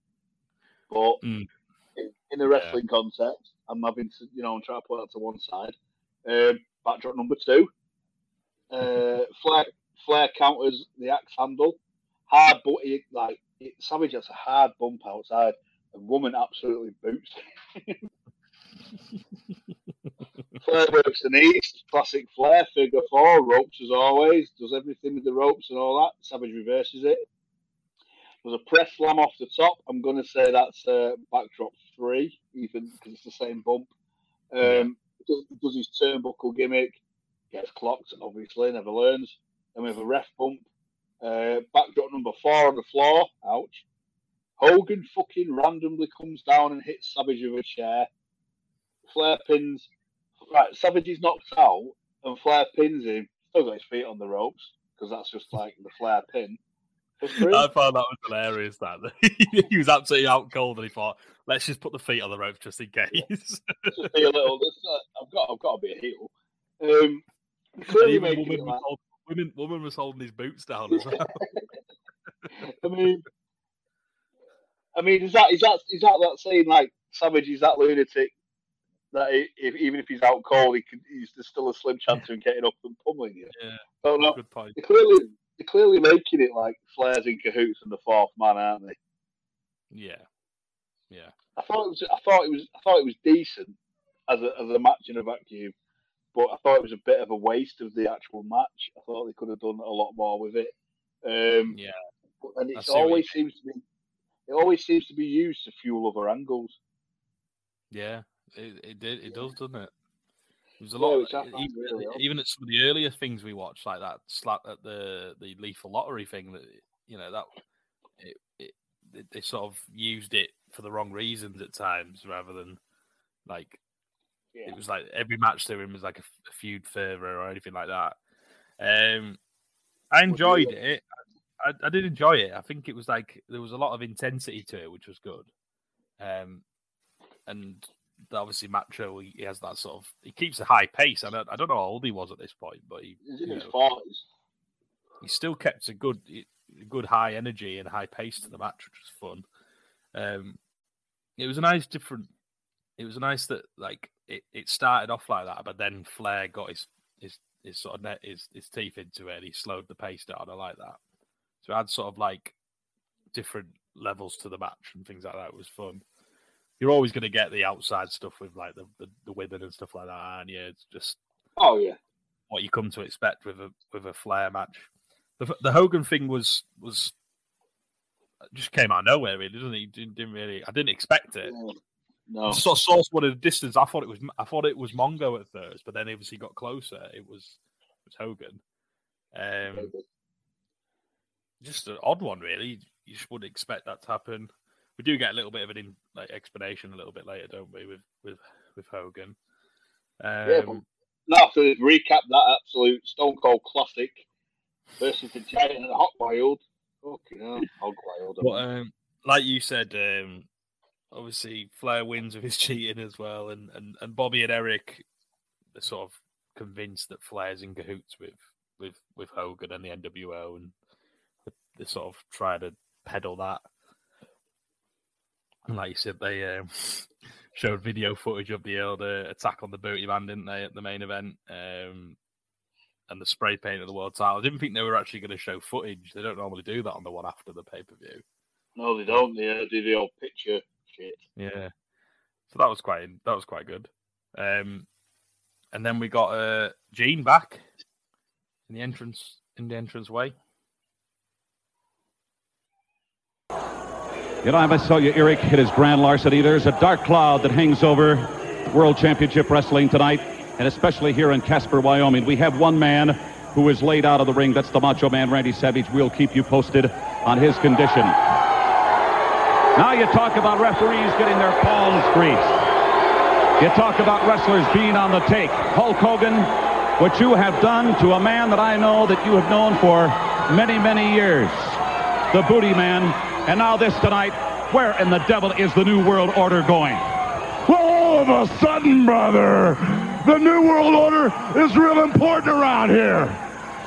but. Mm. In the wrestling yeah. context, I'm having to, you know, I'm trying to put that to one side. Um, backdrop number two. Uh, Flair, Flair counters the axe handle. Hard, but he, like it, Savage has a hard bump outside, and Woman absolutely boots him. Flair works the knees. Classic Flair, figure four, ropes as always. Does everything with the ropes and all that. Savage reverses it. There's a press slam off the top. I'm going to say that's uh, backdrop three, even because it's the same bump. Um, does, does his turnbuckle gimmick. Gets clocked, obviously, never learns. Then we have a ref bump. Uh, backdrop number four on the floor. Ouch. Hogan fucking randomly comes down and hits Savage with a chair. Flair pins. Right, Savage is knocked out, and Flair pins him. Still got his feet on the ropes, because that's just like the Flair pin. I found that was hilarious. That he was absolutely out cold, and he thought, "Let's just put the feet on the rope just in case." Yeah. Just be a little. Uh, I've got. I've got to be a heel. Um, woman, was like... hold, woman, woman was holding his boots down as well. I mean, I mean, is that is that is that that saying like Savage is that lunatic that he, if, even if he's out cold, he can, he's there's still a slim chance of him getting up and pummeling you. Yeah, so, no, good point. Clearly. They're clearly making it like Flair's in cahoots and the fourth man, aren't they? Yeah, yeah. I thought it was. I thought it was. I thought it was decent as a as a match in a vacuum, but I thought it was a bit of a waste of the actual match. I thought they could have done a lot more with it. Um, yeah, but, and it always seems to be. It always seems to be used to fuel other angles. Yeah, it it did. It yeah. does, doesn't it? There's a lot, oh, of, even, really even at some of the earlier things we watched, like that slap at the, the Lethal Lottery thing. That you know that it, it, it they sort of used it for the wrong reasons at times, rather than like yeah. it was like every match they were in was like a, a feud further or anything like that. Um, I enjoyed well, it. I, I did enjoy it. I think it was like there was a lot of intensity to it, which was good. Um, and. Obviously, Macho, he has that sort of... He keeps a high pace. I don't, I don't know how old he was at this point, but he... He's in his forties. He still kept a good good high energy and high pace to the match, which was fun. Um, it was a nice different... It was nice that, like, it, it started off like that, but then Flair got his his, his sort of net, his, his teeth into it, and he slowed the pace down. I like that. So it had sort of, like, different levels to the match and things like that. It was fun. You're always going to get the outside stuff with like the, the, the women and stuff like that, aren't you? It's just oh yeah, what you come to expect with a with a Flair match. The the Hogan thing was was just came out of nowhere, really, didn't it? Didn't, didn't really. I didn't expect it. No, no. I sort of saw one at a distance. I thought it was I thought it was Mongo at first, but then obviously got closer. It was it was Hogan. Um, Hogan. Just an odd one, really. You just wouldn't expect that to happen. We do get a little bit of an in, like explanation a little bit later, don't we, with with, with Hogan? Um, yeah, but now to recap that absolute Stone Cold classic versus the Giant and the Hog Wild. Fucking hell, Hog Wild. But, um, like you said, um, obviously Flair wins with his cheating as well, and, and, and Bobby and Eric are sort of convinced that Flair's in cahoots with with, with Hogan and the N W O, and they sort of try to peddle that. And like you said, they um, showed video footage of the old uh, attack on the booty man, didn't they, at the main event? Um, and the spray paint of the world title. I didn't think they were actually going to show footage. They don't normally do that on the one after the pay-per-view. No, they don't. They do the old picture shit. Yeah. So that was quite that was quite good. Um, and then we got uh, Gene back in the entrance in the entrance way. You know, I must tell you, Eric, it is grand larceny. There's a dark cloud that hangs over World Championship Wrestling tonight, and especially here in Casper, Wyoming. We have one man who is laid out of the ring. That's the Macho Man, Randy Savage. We'll keep you posted on his condition. Now you talk about referees getting their palms greased. You talk about wrestlers being on the take. Hulk Hogan, what you have done to a man that I know that you have known for many, many years, the Booty Man. And now this tonight, where in the devil is the New World Order going? Well, all of a sudden, brother, the New World Order is real important around here.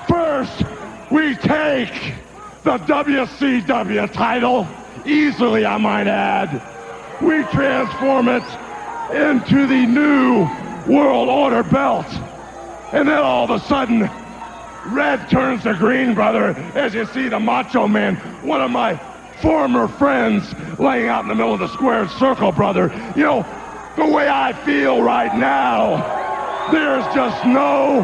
First, we take the W C W title, easily I might add. We transform it into the New World Order belt. And then all of a sudden, red turns to green, brother, as you see the Macho Man, one of my former friends laying out in the middle of the squared circle, brother. You know, the way I feel right now, there's just no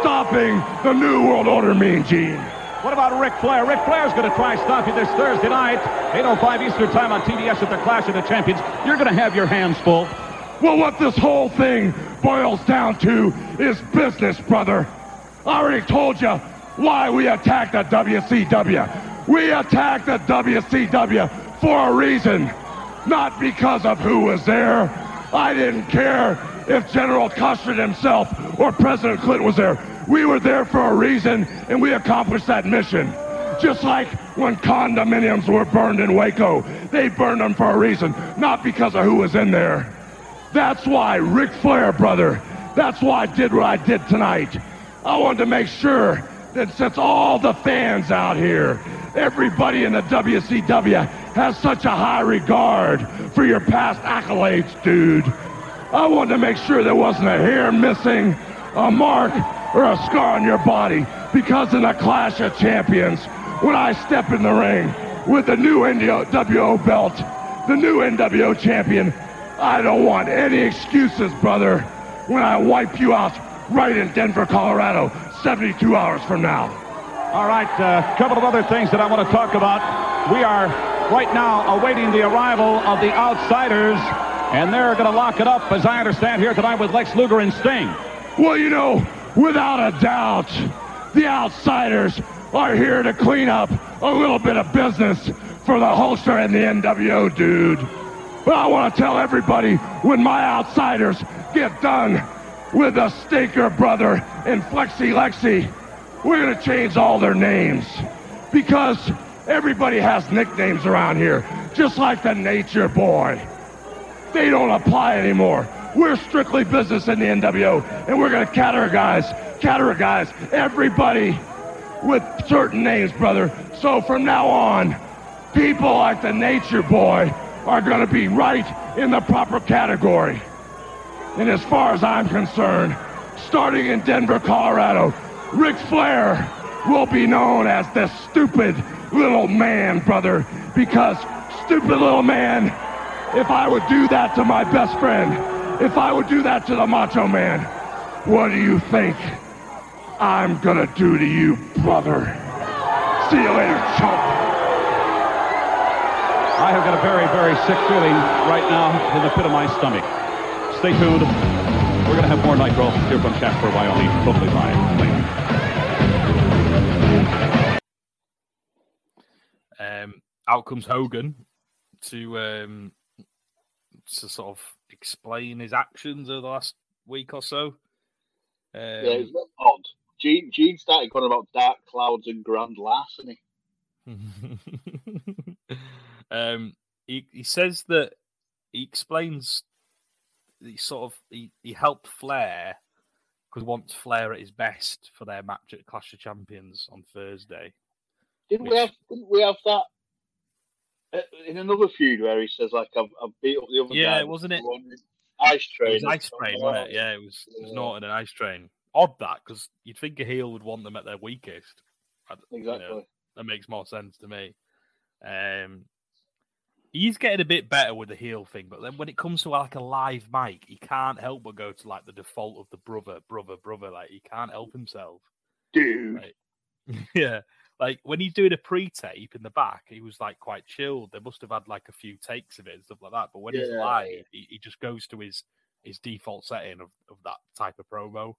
stopping the New World Order, Mean Gene. What about Ric Flair? Ric Flair's going to try stopping this Thursday night, eight oh five Eastern Time on T B S at the Clash of the Champions. You're going to have your hands full. Well, what this whole thing boils down to is business, brother. I already told you why we attacked the W C W. We attacked the W C W for a reason, not because of who was there. I didn't care if General Custer himself or President Clinton was there. We were there for a reason, and we accomplished that mission. Just like when condominiums were burned in Waco, they burned them for a reason, not because of who was in there. That's why, Ric Flair, brother, that's why I did what I did tonight. I wanted to make sure that since all the fans out here, everybody in the W C W has such a high regard for your past accolades, dude. I wanted to make sure there wasn't a hair missing, a mark, or a scar on your body, because in the Clash of Champions, when I step in the ring with the new N W O belt, the new N W O champion, I don't want any excuses, brother, when I wipe you out right in Denver, Colorado, seventy-two hours from now. All right, a uh, couple of other things that I want to talk about. We are right now awaiting the arrival of the Outsiders, and they're going to lock it up, as I understand, here tonight with Lex Luger and Sting. Well, you know, without a doubt, the Outsiders are here to clean up a little bit of business for the Hulkster and the N W O, dude. But I want to tell everybody, when my Outsiders get done with the Stinker Brother and Flexi Lexi, we're going to change all their names, because everybody has nicknames around here, just like the Nature Boy. They don't apply anymore. We're strictly business in the N W O, and we're going to categorize, categorize everybody with certain names, brother. So from now on, people like the Nature Boy are going to be right in the proper category. And as far as I'm concerned, starting in Denver, Colorado, Ric Flair will be known as the Stupid Little Man, brother, because Stupid Little Man, if I would do that to my best friend, if I would do that to the Macho Man, what do you think I'm gonna do to you, brother? See you later, chump. I have got a very, very sick feeling right now in the pit of my stomach. Stay tuned. We're gonna have more Nitro here from Casper, Wyoming, totally live later. Um, out comes Hogan to um, to sort of explain his actions over the last week or so. Um, yeah, it's not odd. Gene, Gene started going about dark clouds and grand larceny. um, he he says that he explains that he sort of he, he helped Flair because wants Flair at his best for their match at Clash of Champions on Thursday. Didn't which... we have? Didn't we have that in another feud where he says like I've, I've beat up the other yeah, guy? Yeah, wasn't it? Ice Train. It was Ice Train, wasn't it? Yeah, it was. It was yeah. Norton and Ice Train. Odd that, because you'd think a heel would want them at their weakest. Exactly. You know, that makes more sense to me. Um, he's getting a bit better with the heel thing, but then when it comes to like a live mic, he can't help but go to like the default of the brother, brother, brother. Like he can't help himself, dude. Like, yeah, like when he's doing a pre-tape in the back, he was like quite chilled. They must have had like a few takes of it and stuff like that. But when yeah. he's live, he, he just goes to his his default setting of, of that type of promo.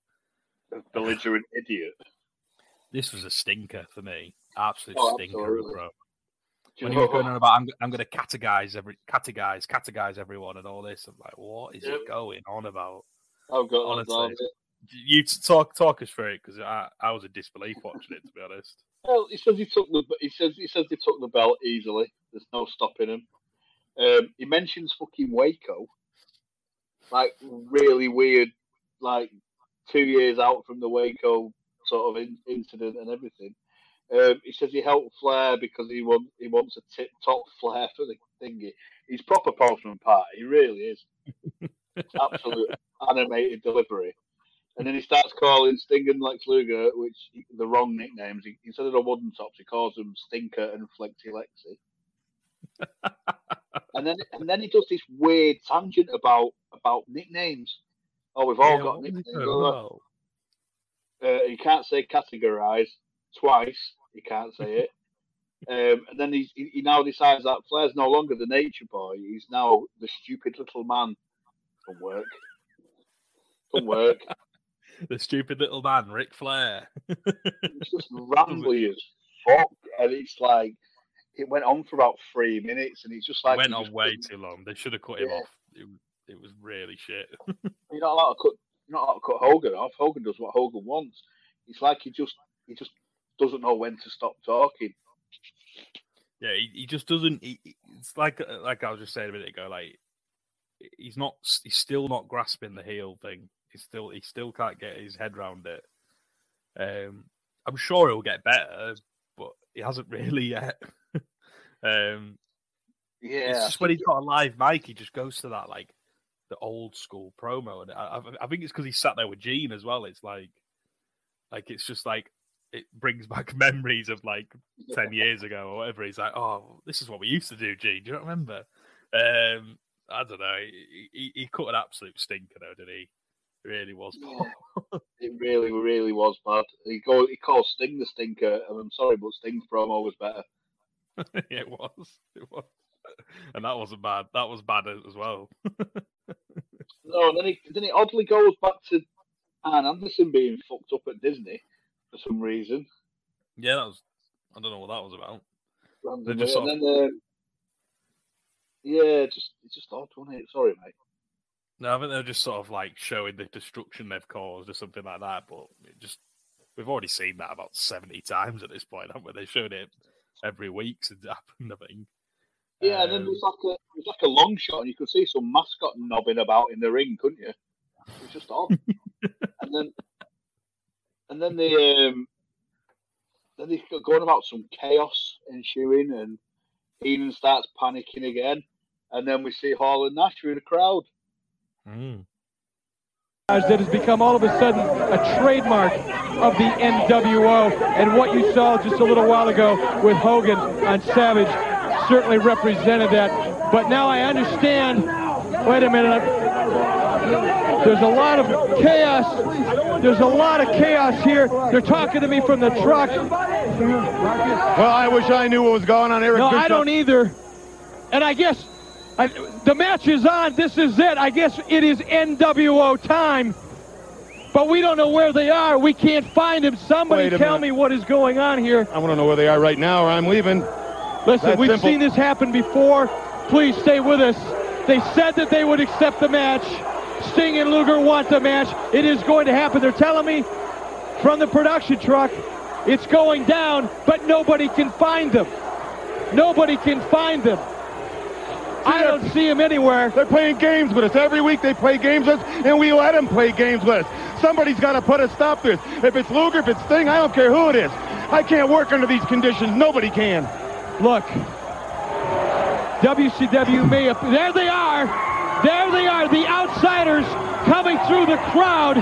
A belligerent idiot. This was a stinker for me. Absolute oh, stinker, absolutely. Bro. When you were going on about, I'm, I'm going to categorize every, categorize, categorize everyone, and all this. I'm like, what is yeah. it going on about? I've got honestly. You talk, talk us through it, because I, I was in disbelief watching it, to be honest. Well, he says he took the, he says he says he took the belt easily. There's no stopping him. Um, he mentions fucking Waco, like really weird, like. Two years out from the Waco sort of in, incident and everything, um, he says he helped Flair because he wants he wants a tip top Flair for the thingy. He's proper postman party, he really is. Absolute animated delivery. And then he starts calling Sting and Lex Luger, which the wrong nicknames. He, instead of the wooden tops, he calls them Stinker and Flexi Lexi. and then and then he does this weird tangent about about nicknames. Oh, we've all yeah, got nicknames. Well. Uh, he can't say categorize twice. He can't say it. um, and then he's, he he now decides that Flair's no longer the Nature Boy. He's now the Stupid Little Man. Can work. Can work. The Stupid Little Man, Ric Flair. It's just rambly as fuck, and it's like it went on for about three minutes, and it's just like it went on just, way too long. They should have cut yeah. him off. It, It was really shit. You're not allowed to cut. You're not allowed to cut Hogan off. Hogan does what Hogan wants. It's like he just he just doesn't know when to stop talking. Yeah, he, he just doesn't. He, it's like like I was just saying a minute ago. Like he's not. He's still not grasping the heel thing. He's still. He still can't get his head around it. Um, I'm sure he'll get better, but he hasn't really yet. um, yeah, it's just when he's got a live mic, he just goes to that like the old school promo, and I, I think it's because he sat there with Gene as well. It's like, like it's just like. It brings back memories of like ten years ago or whatever. He's like, "Oh, this is what we used to do, Gene. Do you remember?" Um, I don't know. He, he, he cut an absolute stinker, though, didn't he? It really was. Yeah. It really, really was bad. He called, he called Sting the stinker, and I'm sorry, but Sting's promo was better. It was. It was, and that wasn't bad. That was bad as well. No, and then he then it oddly goes back to Arn Anderson being fucked up at Disney. For some reason, yeah, that was. I don't know what that was about. Randomly, just sort and then, of... uh, yeah, just it's just odd, wasn't it? Sorry, mate. No, I think they're just sort of like showing the destruction they've caused or something like that. But it just we've already seen that about seventy times at this point, haven't we? They showed it every week since it happened, I think. Yeah, um, and then it was like a it was like a long shot, and you could see some mascot knobbing about in the ring, couldn't you? It was just odd, and then. And then they, um, then they got going about some chaos ensuing, and Heenan starts panicking again. And then we see Hall and Nash in the crowd. Mm. That has become all of a sudden a trademark of the N W O. And what you saw just a little while ago with Hogan on Savage certainly represented that. But now I understand. Wait a minute. There's a lot of chaos. There's a lot of chaos here. They're talking to me from the truck. Well, I wish I knew what was going on, Eric Bischoff. No, I don't either. And I guess I, the match is on. This is it. I guess it is N W O time. But we don't know where they are. We can't find them. Somebody tell minute. me what is going on here. I want to know where they are right now, or I'm leaving. Listen, That's we've simple. seen this happen before. Please stay with us. They said that they would accept the match. Sting and Luger want the match. It is going to happen. They're telling me from the production truck it's going down, but nobody can find them. Nobody can find them. I don't see them anywhere. They're playing games with us. Every week they play games with us, and we let them play games with us. Somebody's got to put a stop to this. If it's Luger, if it's Sting, I don't care who it is. I can't work under these conditions. Nobody can. Look, W C W may have... There they are. There they are, the Outsiders coming through the crowd.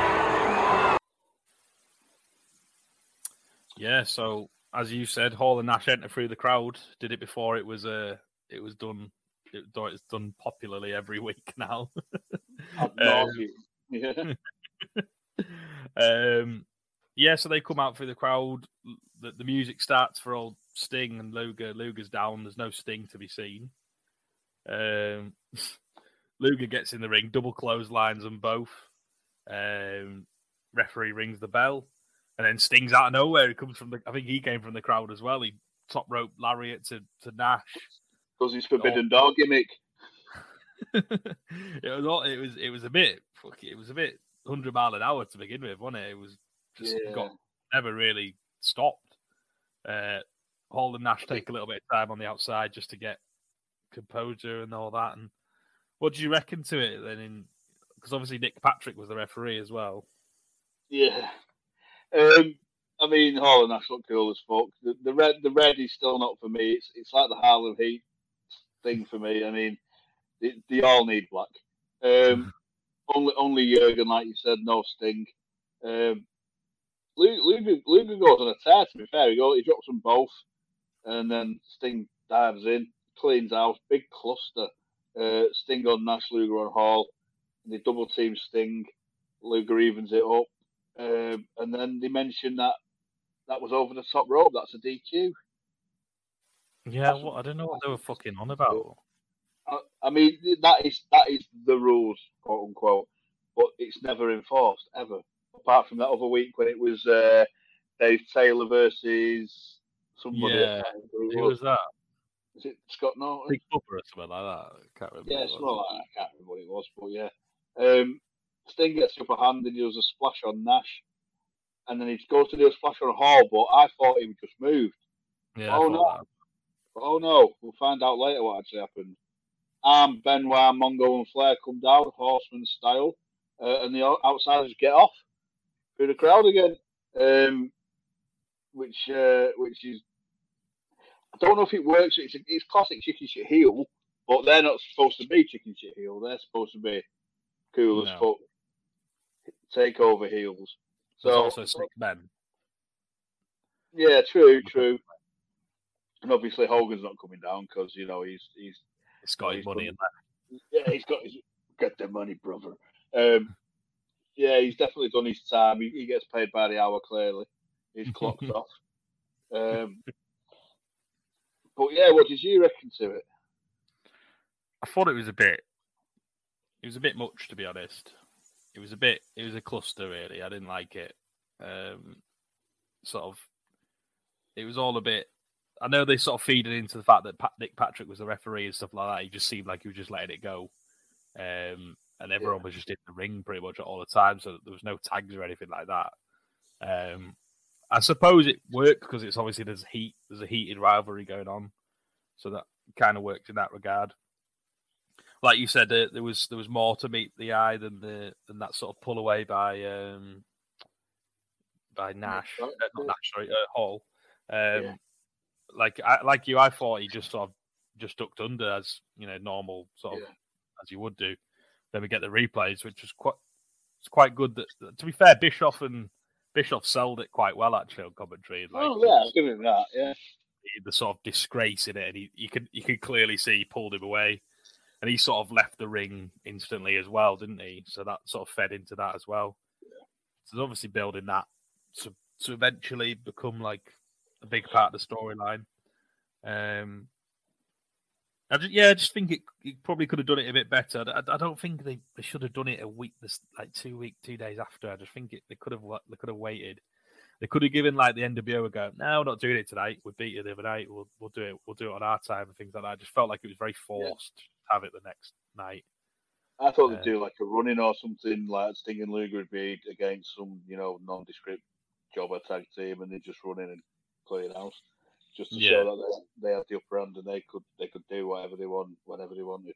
Yeah, so as you said, Hall and Nash enter through the crowd. Did it before it was uh, it was done. It, it's done popularly every week now. um, yeah. um, yeah, so they come out through the crowd. The, the music starts for old Sting and Luger. Luger's down. There's no Sting to be seen. Um. Luger gets in the ring, double clotheslines them both. Um, referee rings the bell, and then Sting's out of nowhere. He comes from the, I think he came from the crowd as well. He top rope lariat to, to Nash because he's forbidden dog gimmick. it was all, it was it was a bit fuck it, it was a bit hundred mile an hour to begin with, wasn't it? It was just yeah. got never really stopped. Uh, Hall and Nash take a little bit of time on the outside just to get composure and all that, and. What do you reckon to it then? Because obviously Nick Patrick was the referee as well. Yeah, um, I mean Hall and Nash look cool as fuck. The, the red, the red is still not for me. It's it's like the Harlem Heat thing for me. I mean, it, they all need black. Um, only only Jürgen, like you said, no Sting. Um, Luger, Luger goes on a tear. To be fair, he goes, he drops them both, and then Sting dives in, cleans out, big cluster. Uh, Sting on Nash, Luger on Hall. They double team Sting. Luger evens it up, um, and then they mention that that was over the top rope. That's a D Q. Yeah, well, I don't know what they were fucking on about. I, I mean, that is that is the rules, quote unquote, but it's never enforced ever. Apart from that other week when it was uh, Dave Taylor versus somebody. Yeah, who was that? Is it Scott Norton? Big Bubba or something like that. I can't remember. Yeah, it's not like that. I can't remember what it was, but yeah. Um, Sting gets the upper hand and he does a splash on Nash. And then he goes to do a splash on Hall, but I thought he just moved. Yeah. Oh, no. That. Oh, no. We'll find out later what actually happened. Um, Benoit, Mongo, and Flair come down with Horseman style, uh, and the Outsiders get off through the crowd again, um, which uh, which is... I don't know if it works. It's, a, it's classic chicken shit heel, but they're not supposed to be chicken shit heel. They're supposed to be cool no. as fuck. Take over heels. So there's also six men. Yeah, true, true. And obviously Hogan's not coming down because, you know, he's he's he's got his money in that. Yeah, he's got his get the money, brother. Um, yeah, he's definitely done his time. He, he gets paid by the hour. Clearly, his clock's off. Um, but yeah, what did you reckon to it? I thought it was a bit. It was a bit much, to be honest. It was a bit. It was a cluster, really. I didn't like it. Um, sort of. It was all a bit. I know they sort of feeded into the fact that Pat, Nick Patrick was the referee and stuff like that. He just seemed like he was just letting it go, um, and everyone yeah. was just in the ring pretty much all the time. So there was no tags or anything like that. Um, I suppose it worked because it's obviously there's heat. There's a heated rivalry going on, so that kind of worked in that regard. Like you said, uh, there was there was more to meet the eye than the than that sort of pull away by um, by Nash, uh, not Nash, sorry, uh, Hall. Um, yeah. Like I, like you, I thought he just sort of just ducked under as you know normal sort of yeah. as you would do. Then we get the replays, which was quite it's quite good. That to be fair, Bischoff and Bischoff sold it quite well actually on commentary. Like, oh yeah, I'll give him that. Yeah, the sort of disgrace in it, and he, you could you could clearly see he pulled him away. And he sort of left the ring instantly as well, didn't he? So that sort of fed into that as well. Yeah. So it's obviously building that to to eventually become like a big part of the storyline. Um, I just, yeah, I just think it, it probably could have done it a bit better. I, I don't think they, they should have done it a week, like two week, two days after. I just think it, they could have they could have waited. They could have given like the N W O a go. No, we're not doing it tonight. We beat it the other night. We'll we'll do it. We'll do it on our time and things like that. I just felt like it was very forced. Yeah. Have it the next night. I thought they'd uh, do like a running or something, like Sting and Luger would be against some, you know, nondescript jobber tag team, and they just run in and clear house, just to yeah. show that they, they had the upper hand and they could they could do whatever they want, whenever they wanted,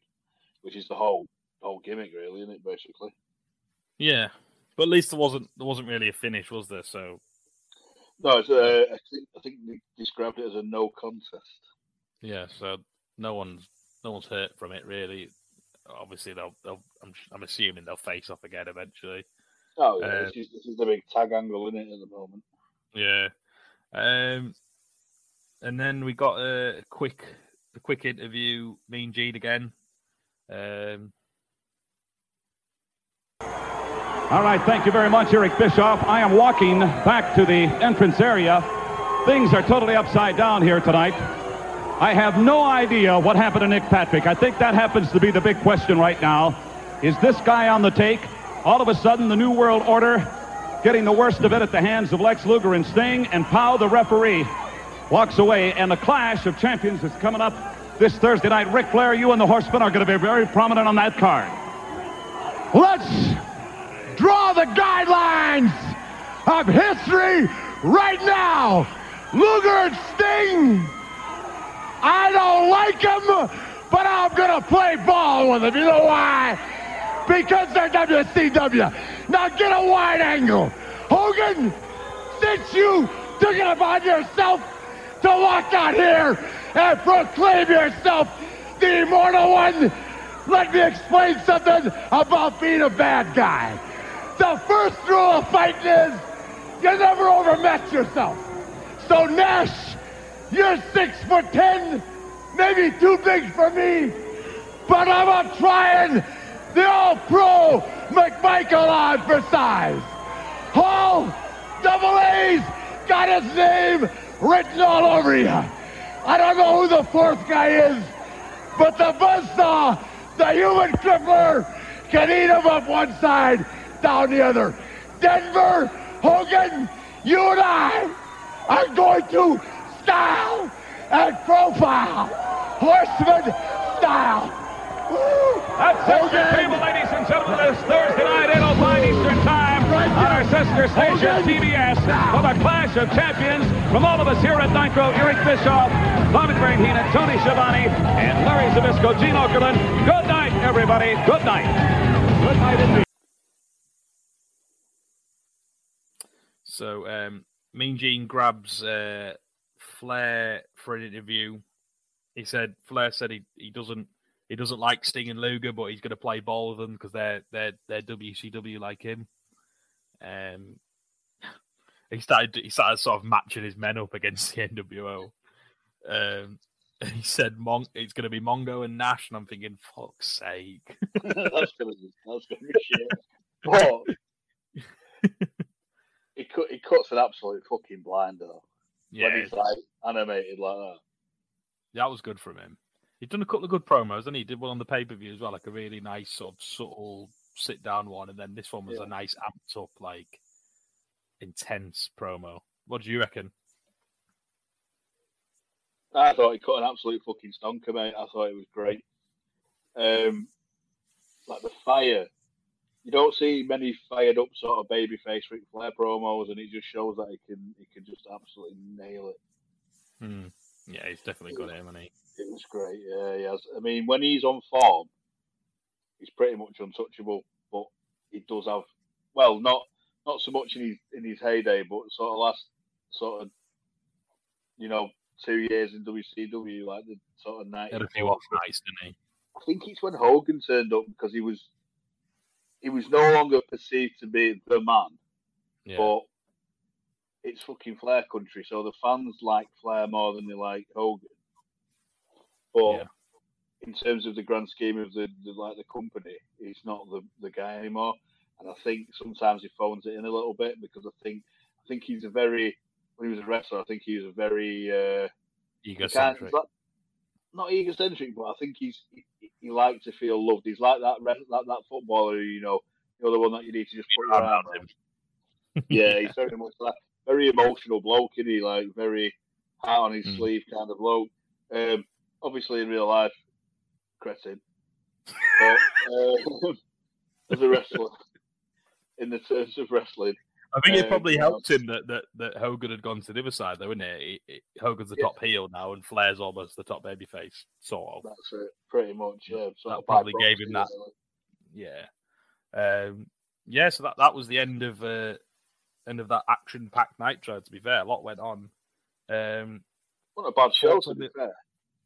which is the whole whole gimmick, really, isn't it? Basically. Yeah, but at least there wasn't there wasn't really a finish, was there? So. No, it's a, I think I think they described it as a no contest. Yeah, so no one's. No one's hurt from it, really. Obviously, they'll. they'll I'm, I'm assuming they'll face off again eventually. Oh, yeah. Um, this, is, this is the big tag angle, isn't it, at the moment? Yeah. Um, and then we got a quick, a quick interview. Mean Gene again. Um... All right. Thank you very much, Eric Bischoff. I am walking back to the entrance area. Things are totally upside down here tonight. I have no idea what happened to Nick Patrick. I think that happens to be the big question right now. Is this guy on the take? All of a sudden, the New World Order getting the worst of it at the hands of Lex Luger and Sting, and Powell, the referee, walks away, and the Clash of Champions is coming up this Thursday night. Ric Flair, you and the Horsemen are going to be very prominent on that card. Let's draw the guidelines of history right now. Luger and Sting... I don't like them, but I'm going to play ball with them. You know why? Because they're W C W. Now get a wide angle. Hogan, since you took it upon yourself to walk out here and proclaim yourself the immortal one, let me explain something about being a bad guy. The first rule of fighting is you never overmatch yourself. So Nash... You're six foot ten, maybe too big for me, but I'm up trying the all-pro McMichael on for size. Hall, double A's, got his name written all over you. I don't know who the fourth guy is, but the buzzsaw, the human crippler, can eat him up one side, down the other. Denver, Hogan, you and I are going to style and profile. Horseman style. Woo. That's Hogan. Your table, ladies and gentlemen, this Thursday night at eight oh five Eastern Time right on our sister conversation, T B S, for the Clash of Champions. From all of us here at Nitro, Eric Bischoff, Bobby Heenan, Tony Schiavone, and Larry Zbyszko, Gene Okerlund. Good night, everybody. Good night. Good night, indeed. So, um, Mean Gene grabs uh, Flair for an interview. He said, Flair said he, he doesn't he doesn't like Sting and Luger, but he's going to play ball with them because they're they're they're W C W like him. Um, he started he started sort of matching his men up against the N W O. Um, he said Mon- it's going to be Mongo and Nash, and I'm thinking, fuck's sake, that's going to be that's going to be shit. But It cut, it cuts an absolute fucking blind, though. Yeah, when he's like animated like that. That was good from him. He'd done a couple of good promos, didn't he? He did one on the pay-per-view as well, like a really nice sort of subtle sit-down one, and then this one was yeah. a nice amped-up, like, intense promo. What do you reckon? I thought he cut an absolute fucking stonker, mate. I thought it was great. Um, like, the fire... You don't see many fired up sort of babyface Ric Flair promos, and he just shows that he can he can just absolutely nail it. Mm. Yeah, he's definitely got it, hasn't he? It was great. Yeah, he has. I mean, when he's on form, he's pretty much untouchable. But he does have, well, not not so much in his in his heyday, but sort of last sort of you know two years in W C W, like the sort of night. Had a few off nights, didn't he? I think it's when Hogan turned up because he was. He was no longer perceived to be the man, yeah. but it's fucking Flair country, so the fans like Flair more than they like Hogan. But yeah. in terms of the grand scheme of the, the like the company, he's not the, the guy anymore. And I think sometimes he phones it in a little bit because I think I think he's a very when he was a wrestler, I think he was a very uh, egocentric. Not egocentric, but I think he's he, he likes to feel loved. He's like that that, that footballer, you know, you're the one that you need to just put your arm around. Yeah, he's very much like very emotional bloke, isn't he? Like very hat on his mm. sleeve kind of bloke. Um, obviously, in real life, cretin. But um, as a wrestler, in the terms of wrestling, I think it probably um, helped him that, that, that Hogan had gone to the other side, though, wouldn't it? He, he, Hogan's the yeah. top heel now, and Flair's almost the top babyface, sort of. That's it, pretty much, yeah. Sort that probably gave him that. Really. Yeah. Um, yeah, so that, that was the end of uh, end of that action-packed Nitro, to be fair. A lot went on. Um, what a bad show, to be fair.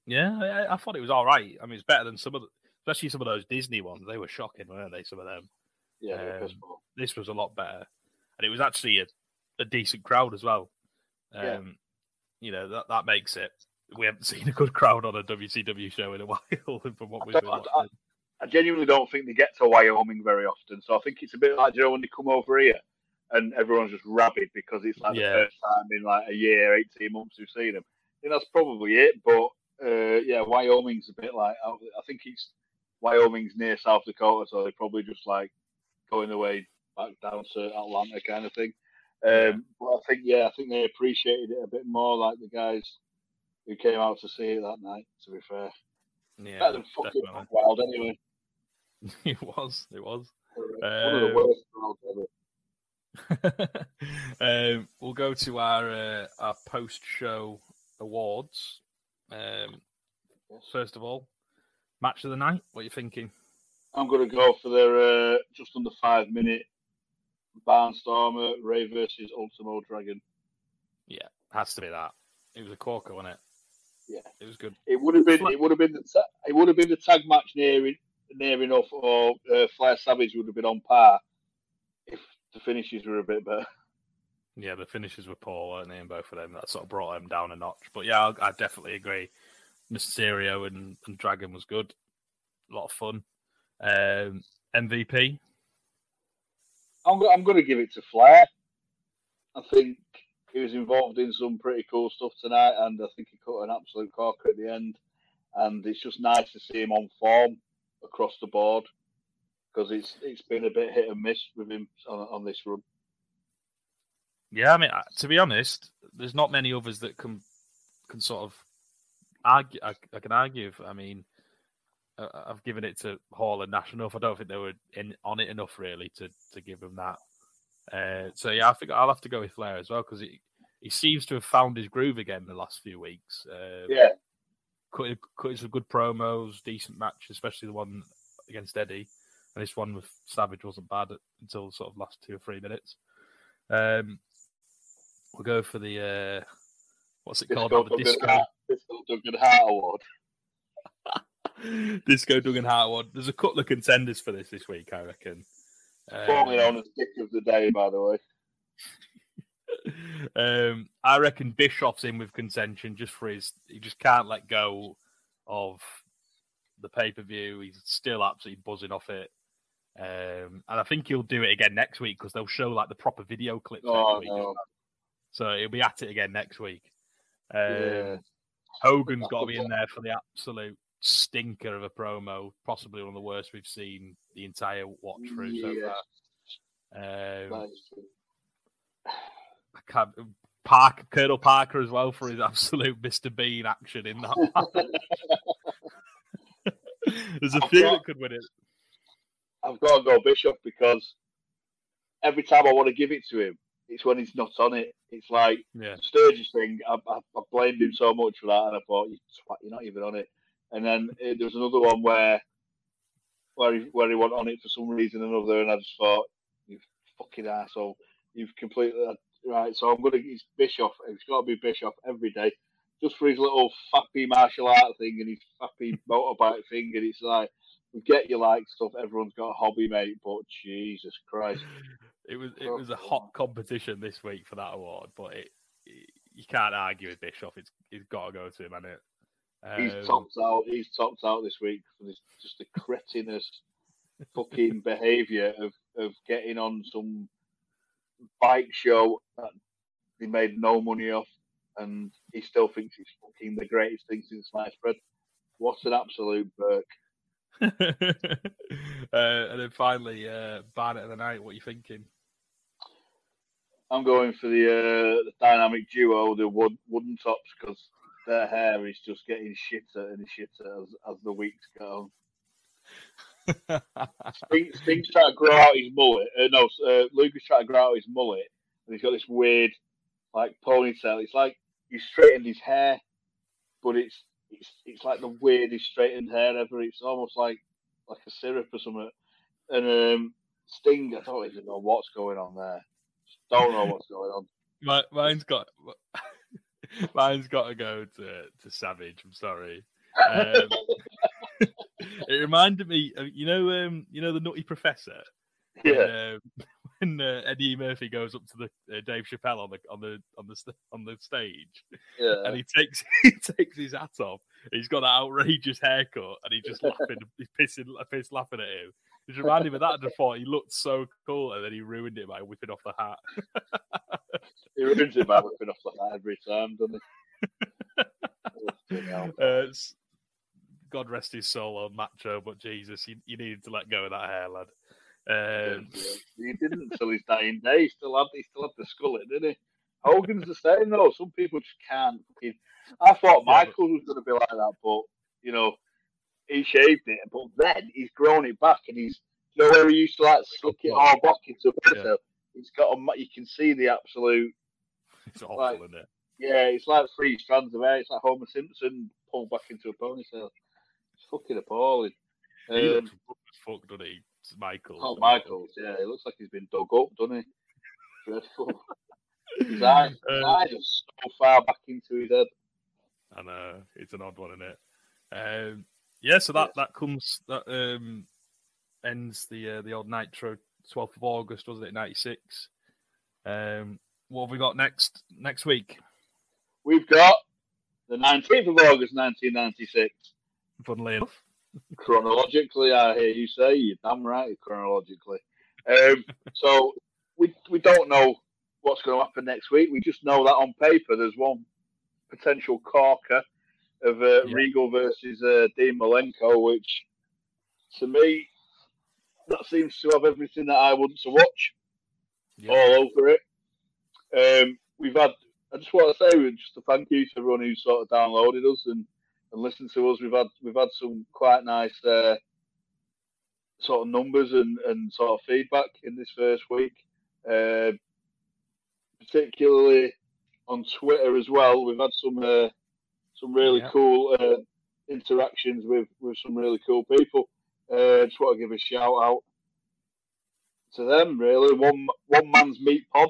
Yeah, I, I thought it was all right. I mean, it's better than some of the... Especially some of those Disney ones. They were shocking, weren't they, some of them? Yeah, um, this was a lot better. And it was actually a, a decent crowd as well. Um, yeah. You know, that, that makes it. We haven't seen a good crowd on a W C W show in a while. From what I, we've I, I, I genuinely don't think they get to Wyoming very often. So I think it's a bit like, you know, when they come over here and everyone's just rabid because it's like yeah. the first time in like a year, eighteen months we've seen them. I think that's probably it. But uh, yeah, Wyoming's a bit like, I think it's Wyoming's near South Dakota. So they're probably just like going away. Back down to Atlanta kind of thing. Um, but I think, yeah, I think they appreciated it a bit more, like the guys who came out to see it that night, to be fair. Yeah, better than fucking Hog Wild, anyway. It was, it was. One um, of the worst crowds ever. um, we'll go to our, uh, our post-show awards. Um, first of all, match of the night, what are you thinking? I'm going to go for their uh, just under five minute Barnstormer, Ray versus Ultimo Dragon. Yeah, has to be that. It was a corker, wasn't it? Yeah, it was good. It would have been, it would have been, the ta- it would have been the tag match near near enough, or uh, Flair Savage would have been on par if the finishes were a bit better. Yeah, the finishes were poor, weren't they? In both of them, that sort of brought them down a notch. But yeah, I, I definitely agree. Mysterio and, and Dragon was good. A lot of fun. Um, M V P. I'm I'm going to give it to Flair. I think he was involved in some pretty cool stuff tonight, and I think he cut an absolute corker at the end. And it's just nice to see him on form across the board because it's it's been a bit hit and miss with him on, on this run. Yeah, I mean, to be honest, there's not many others that can can sort of argue. I, I can argue. I mean. I've given it to Hall and Nash enough. I don't think they were in on it enough, really, to, to give them that. Uh, so yeah, I think I'll have to go with Flair as well, because he, he seems to have found his groove again the last few weeks. Uh, yeah, cutting cut some good promos, decent match, especially the one against Eddie, and this one with Savage wasn't bad until sort of last two or three minutes. Um, we'll go for the uh, what's it Disco called? The Disco Duggan Hart Award. Disco Duggan Hart Award. There's a couple of contenders for this this week, I reckon. Formerly known as Dick of the Day, by the way. um, I reckon Bischoff's in with contention just for his. He just can't let go of the pay per view. He's still absolutely buzzing off it, um, and I think he'll do it again next week because they'll show like the proper video clips. Oh, week, no. So he'll be at it again next week. Um, yeah. Hogan's got to be in there for the absolute stinker of a promo, possibly one of the worst we've seen the entire watch through yeah. so far. Um, I can't, Parker, Colonel Parker as well for his absolute Mister Bean action in that match. There's a I've few got, that could win it. I've got to go Bishop because every time I want to give it to him, it's when he's not on it. It's like yeah. Sturgis thing. I, I, I blamed him so much for that, and I thought, you twat, you're not even on it. And then it, there was another one where where he, where he went on it for some reason or another, and I just thought, you fucking arsehole. You've completely... Right, so I'm going to... It's Bischoff. It's got to be Bischoff every day. Just for his little fappy martial art thing and his fappy motorbike thing, and it's like, we get you like stuff, everyone's got a hobby, mate, but Jesus Christ. It was it was a hot competition this week for that award, but it, it you can't argue with Bischoff. It's, it's got to go to him, hasn't it? Um, he's topped out. He's topped out this week for this, just the cretinous fucking behaviour of, of getting on some bike show that he made no money off, and he still thinks it's fucking the greatest thing since sliced bread. What an absolute burk! uh, and then finally, uh, Barnett of the night. What are you thinking? I'm going for the uh, the dynamic duo, the wood, wooden tops, because their hair is just getting shitter and shitter as, as the weeks go on. Sting, Sting's trying to grow out his mullet. Uh, no, uh, Luger's trying to grow out his mullet, and he's got this weird, like, ponytail. It's like he straightened his hair, but it's it's it's like the weirdest straightened hair ever. It's almost like like a syrup or something. And um, Sting, I don't even know what's going on there. Just don't know what's going on. My, mine's got. Mine's got to go to, to Savage. I'm sorry. Um, it reminded me, you know, um, you know, the Nutty Professor. Yeah. When, uh, when uh, Eddie Murphy goes up to the uh, Dave Chappelle on the on the on the on the stage, yeah. and he takes he takes his hat off. He's got that outrageous haircut, and he's just laughing, he's pissing, piss laughing at him. It reminded me of that. I just thought he looked so cool, and then he ruined it by whipping off the hat. He ruins it by whipping off the hat every time, doesn't he? uh, God rest his soul on Macho, but Jesus, you, you needed to let go of that hair, lad. Um, he didn't until his dying day. He still had, he still had the skullet, didn't he? Hogan's the same, though. Some people just can't. I thought Michael was going to be like that, but, you know, he shaved it, but then he's grown it back, and he's, you know, where he used to like slick it all back into yeah. It's got a, you can see the absolute. It's awful, like, isn't it? Yeah, it's like three strands of hair. It's like Homer Simpson pulled back into a ponytail. It's fucking appalling. He um, looks rough as fuck, doesn't he? It's Michael. Oh, Michaels, yeah. He looks like he's been dug up, doesn't he? Dreadful. His eyes are just so far back into his head. I know. It's an odd one, isn't it? Um, Yeah, so that, that comes that um, ends the uh, the old Nitro twelfth of August, wasn't it? ninety-six Um, what have we got next next week? We've got the nineteenth of August, nineteen ninety six. Funnily enough, chronologically, I hear you say you're damn right. Chronologically, um, so we we don't know what's going to happen next week. We just know that on paper, there's one potential corker. Of uh, yeah. Regal versus uh, Dean Malenko, which to me that seems to have everything that I want to watch yeah. all over it. Um, we've had, I just want to say, just a thank you to everyone who sort of downloaded us and, and listened to us. We've had we've had some quite nice uh, sort of numbers and, and sort of feedback in this first week. uh, particularly on Twitter as well. We've had some uh, some really yeah. cool uh, interactions with, with some really cool people. Uh, just want to give a shout out to them, really. One one man's meat pod,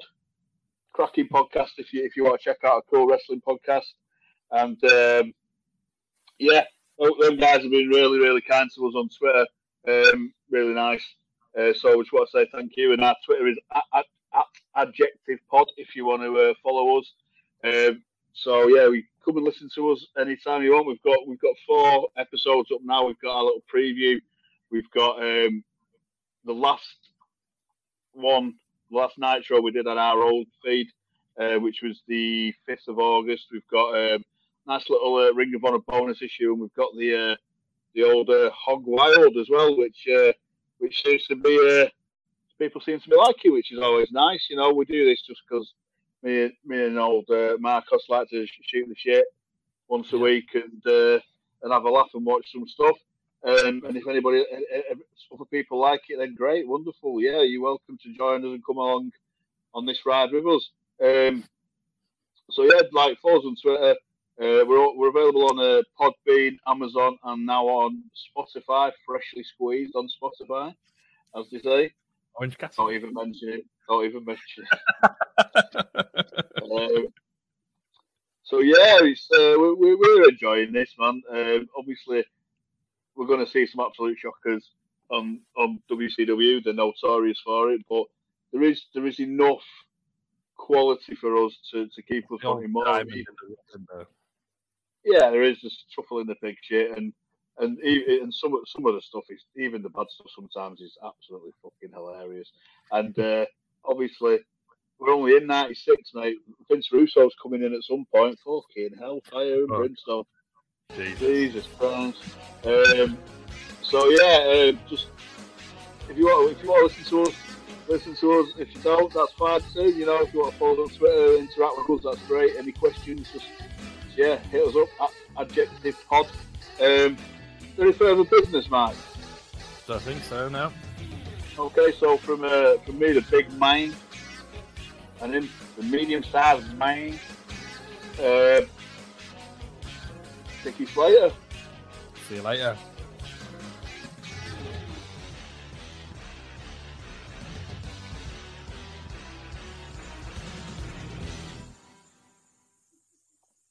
cracking podcast. If you if you want to check out a cool wrestling podcast, and um, yeah, them guys have been really really kind to us on Twitter. Um, really nice. Uh, so I just want to say thank you. And our Twitter is at, at, at Adjective Pod if you want to uh, follow us. Um, so yeah, we come and listen to us anytime you want. We've got we've got four episodes up now. We've got our little preview. We've got um, the last one, last Nitro we did on our old feed, uh, which was the fifth of August. We've got a um, nice little uh, Ring of Honor bonus issue, and we've got the uh, the old uh, Hog Wild as well, which uh, which seems to be uh, people seem to be liking, which is always nice. You know, we do this just because me, me and old uh, Marcos like to shoot the shit once a week and uh, and have a laugh and watch some stuff. Um, and if anybody, if other people like it, then great, wonderful. Yeah, you're welcome to join us and come along on this ride with us. Um, so yeah, like follow us on Twitter. Uh, we're we're available on uh, Podbean, Amazon, and now on Spotify. Freshly squeezed on Spotify, as they say. Orange Cassidy. Don't even mention it. Don't even mention it. um, so yeah, it's uh, we're we're enjoying this, man. Um, obviously. We're going to see some absolute shockers on, on W C W. They're notorious for it, but there is there is enough quality for us to, to keep us on the Yeah, there is just truffle in the pig shit, and and and some some of the stuff is even the bad stuff sometimes is absolutely fucking hilarious. And uh, obviously we're only in ninety-six, mate. Vince Russo's coming in at some point. Fucking hell, fire and brimstone. Jesus. Jesus Christ. Um, so yeah, um, just if you want, if you want to listen to us, listen to us. If you don't, that's fine too. You know, if you want to follow us on Twitter, interact with us, that's great. Any questions, just yeah, hit us up at Adjective Pod. Um, any further business, Mike? I think so. Now. Okay, so from uh, from me, the big man, and then the medium-sized man. Uh, Thank you later. See you later.